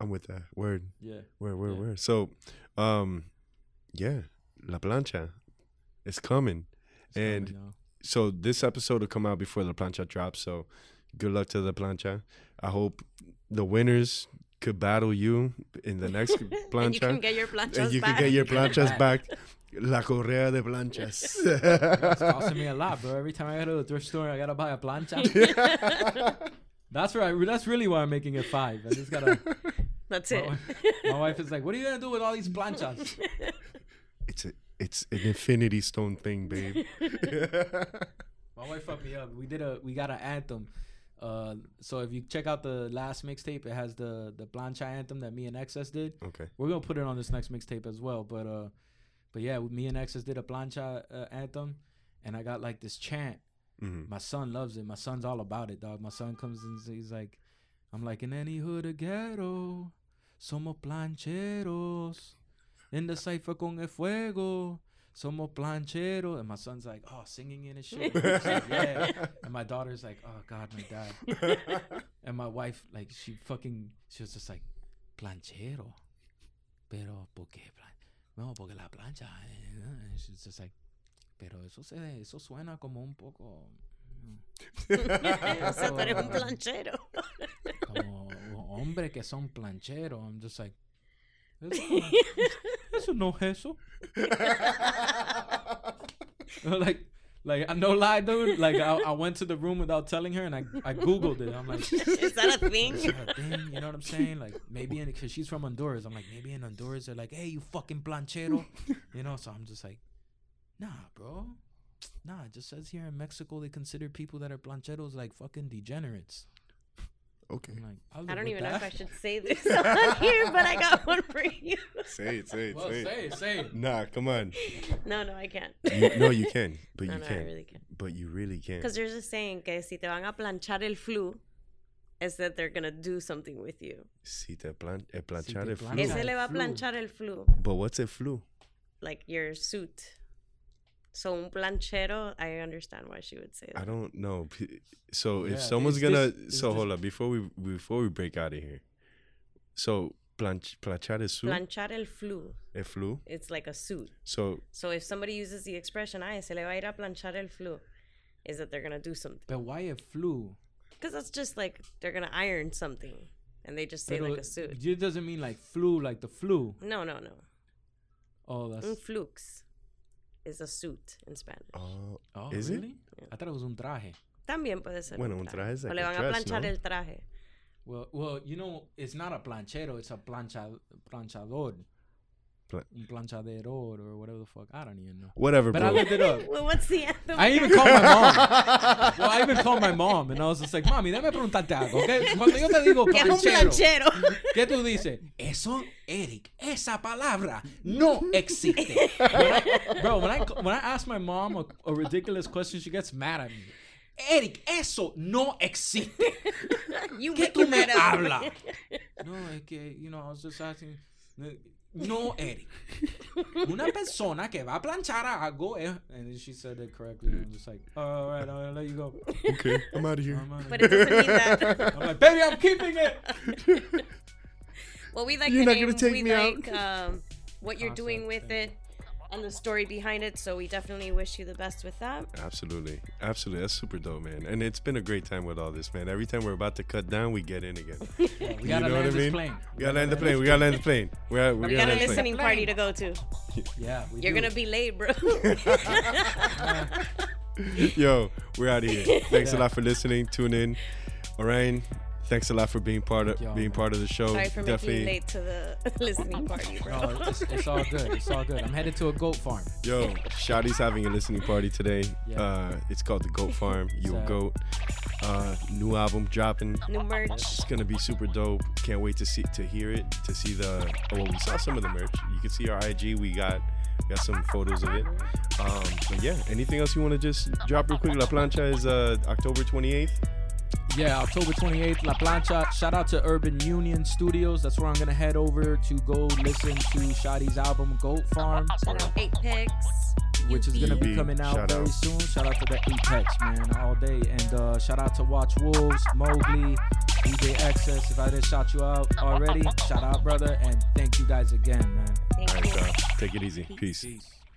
I'm with that. Word. Yeah. Word, word, yeah. word. So, um, yeah, La Plancha. It's coming. It's and coming, so, this episode will come out before La Plancha drops. So, good luck to La Plancha. I hope the winners could battle you in the next plancha. And you can get your planchas and you back. You can get your planchas back. La correa de planchas. It's costing me a lot, bro. Every time I go to the thrift store, I gotta buy a plancha. That's right. That's really why I'm making it five. I just gotta. That's my, it. My wife is like, "What are you gonna do with all these planchas?" It's a, it's an infinity stone thing, babe. My wife fucked me up. We did a, we got an anthem. Uh, so if you check out the last mixtape, it has the the Plancha anthem that me and X S did. Okay. We're gonna put it on this next mixtape as well, but uh, but yeah, me and X S did a Plancha uh, anthem, and I got like this chant. Mm-hmm. My son loves it. My son's all about it, dog. My son comes and he's like, I'm like, in any hood or ghetto, somos plancheros, in the cipher con el fuego. Somos planchero. And my son's like, oh, singing in and shit. And, like, yeah. And my daughter's like, oh, God, my dad. And my wife, like, she fucking, she was just like, planchero. Pero, ¿por qué? No, porque la plancha. And she's just like, pero eso se, eso suena como un poco. O sea, tú eres un planchero. Como hombre que son planchero. I'm just like, eso no eso. Like, like, no lie, dude. Like, I, I went to the room without telling her, and I, I Googled it. I'm like, is that a thing? Is that a thing? You know what I'm saying? Like, maybe in, because she's from Honduras. I'm like, maybe in Honduras they're like, hey, you fucking planchero. You know, so I'm just like, nah, bro. Nah, it just says here in Mexico they consider people that are plancheros like fucking degenerates. Okay. Like, I don't even that. know if I should say this on here, but I got one for you. Say it, say it, well, say it. Say it, say it. Nah, come on. No, no, I can't. You, no, you can, but no, you no, can't. I really can. But you really can't. Because there's a saying que si te van a planchar el flu, is that they're going to do something with you. Si te plan- el planchar si el flu. Ese le va a planchar el flu. But what's a flu? Like your suit. So un planchero, I understand why she would say that. I don't know. So if yeah, someone's gonna, this, so hold up before we before we break out of here. So planch, planchar el flu. Planchar el flu. El flu. It's like a suit. So so if somebody uses the expression, "Ay, se le va a ir a planchar el flu," is that they're gonna do something. But why a flu? Because that's just like they're gonna iron something, and they just say Pero, like a suit. It doesn't mean like flu, like the flu. No, no, no. Oh, that's un flux. Is a suit in Spanish. Oh, oh is really? It? Yeah. I thought it was un traje. También puede ser. Bueno, un traje. Un traje o le van a planchar no? el traje. Well, well, you know, it's not a planchero. It's a plancha, planchador. Pla- un planchadero or whatever the fuck. I don't even know. Whatever, but bro. I looked it up. Well, what's the anthem? I even called my mom. Well, I even called my mom, and I was just like, mami, déjame preguntarte algo, okay? Cuando yo te digo planchero, ¿qué tú dices? Eso, Eric, esa palabra no existe. When I, bro, when I when I ask my mom a, a ridiculous question, she gets mad at me. Eric, eso no existe. You ¿Qué tú me hablas? No, like, you know, I was just asking. No, Eric. Una persona que va a planchar algo. And then she said it correctly. And I'm just like, oh, all right, I'll let you go. Okay, I'm out of here. Oh, but it doesn't mean that. I'm like, baby, I'm keeping it. Well, we like you're the name. Not gonna take we me like out. Um, what you're awesome. Doing with it and the story behind it. So we definitely wish you the best with that. Absolutely. Absolutely. That's super dope, man. And it's been a great time with all this, man. Every time we're about to cut down, we get in again. Yeah, we you gotta know land what I mean? This plane. We, we gotta land the plane. We gotta land the plane. We gotta, we we gotta, gotta a listening plane. Party to go to. Yeah. We You're do. Gonna be late, bro. Yo, we're out of here. Thanks yeah. a lot for listening. Tune in. Orion, thanks a lot for being part of Yo, being man. Part of the show. Sorry for Definitely. Making you late to the listening party, bro. No, it's, it's all good. It's all good. I'm headed to a goat farm. Yo, Shotty's having a listening party today. Yeah. Uh, it's called the Goat Farm. You a goat. Uh, new album dropping. New merch. It's gonna be super dope. Can't wait to see to hear it. To see the oh, well, we saw some of the merch. You can see our I G. We got we got some photos of it. Um, but yeah, anything else you want to just drop real quick? La Plancha is uh, October twenty-eighth. Yeah, October twenty-eighth, La Plancha. Shout out to Urban Union Studios. That's where I'm going to head over to go listen to Shotty's album, Goat Farm. Shout out Apex. Which is going to be coming out shout very out. Soon. Shout out to the Apex, man, all day. And uh, shout out to Watch Wolves, Mowgli, D J X S. If I didn't shout you out already, shout out, brother. And thank you guys again, man. Thank all right, you. Guys. Take it easy. Peace. Peace.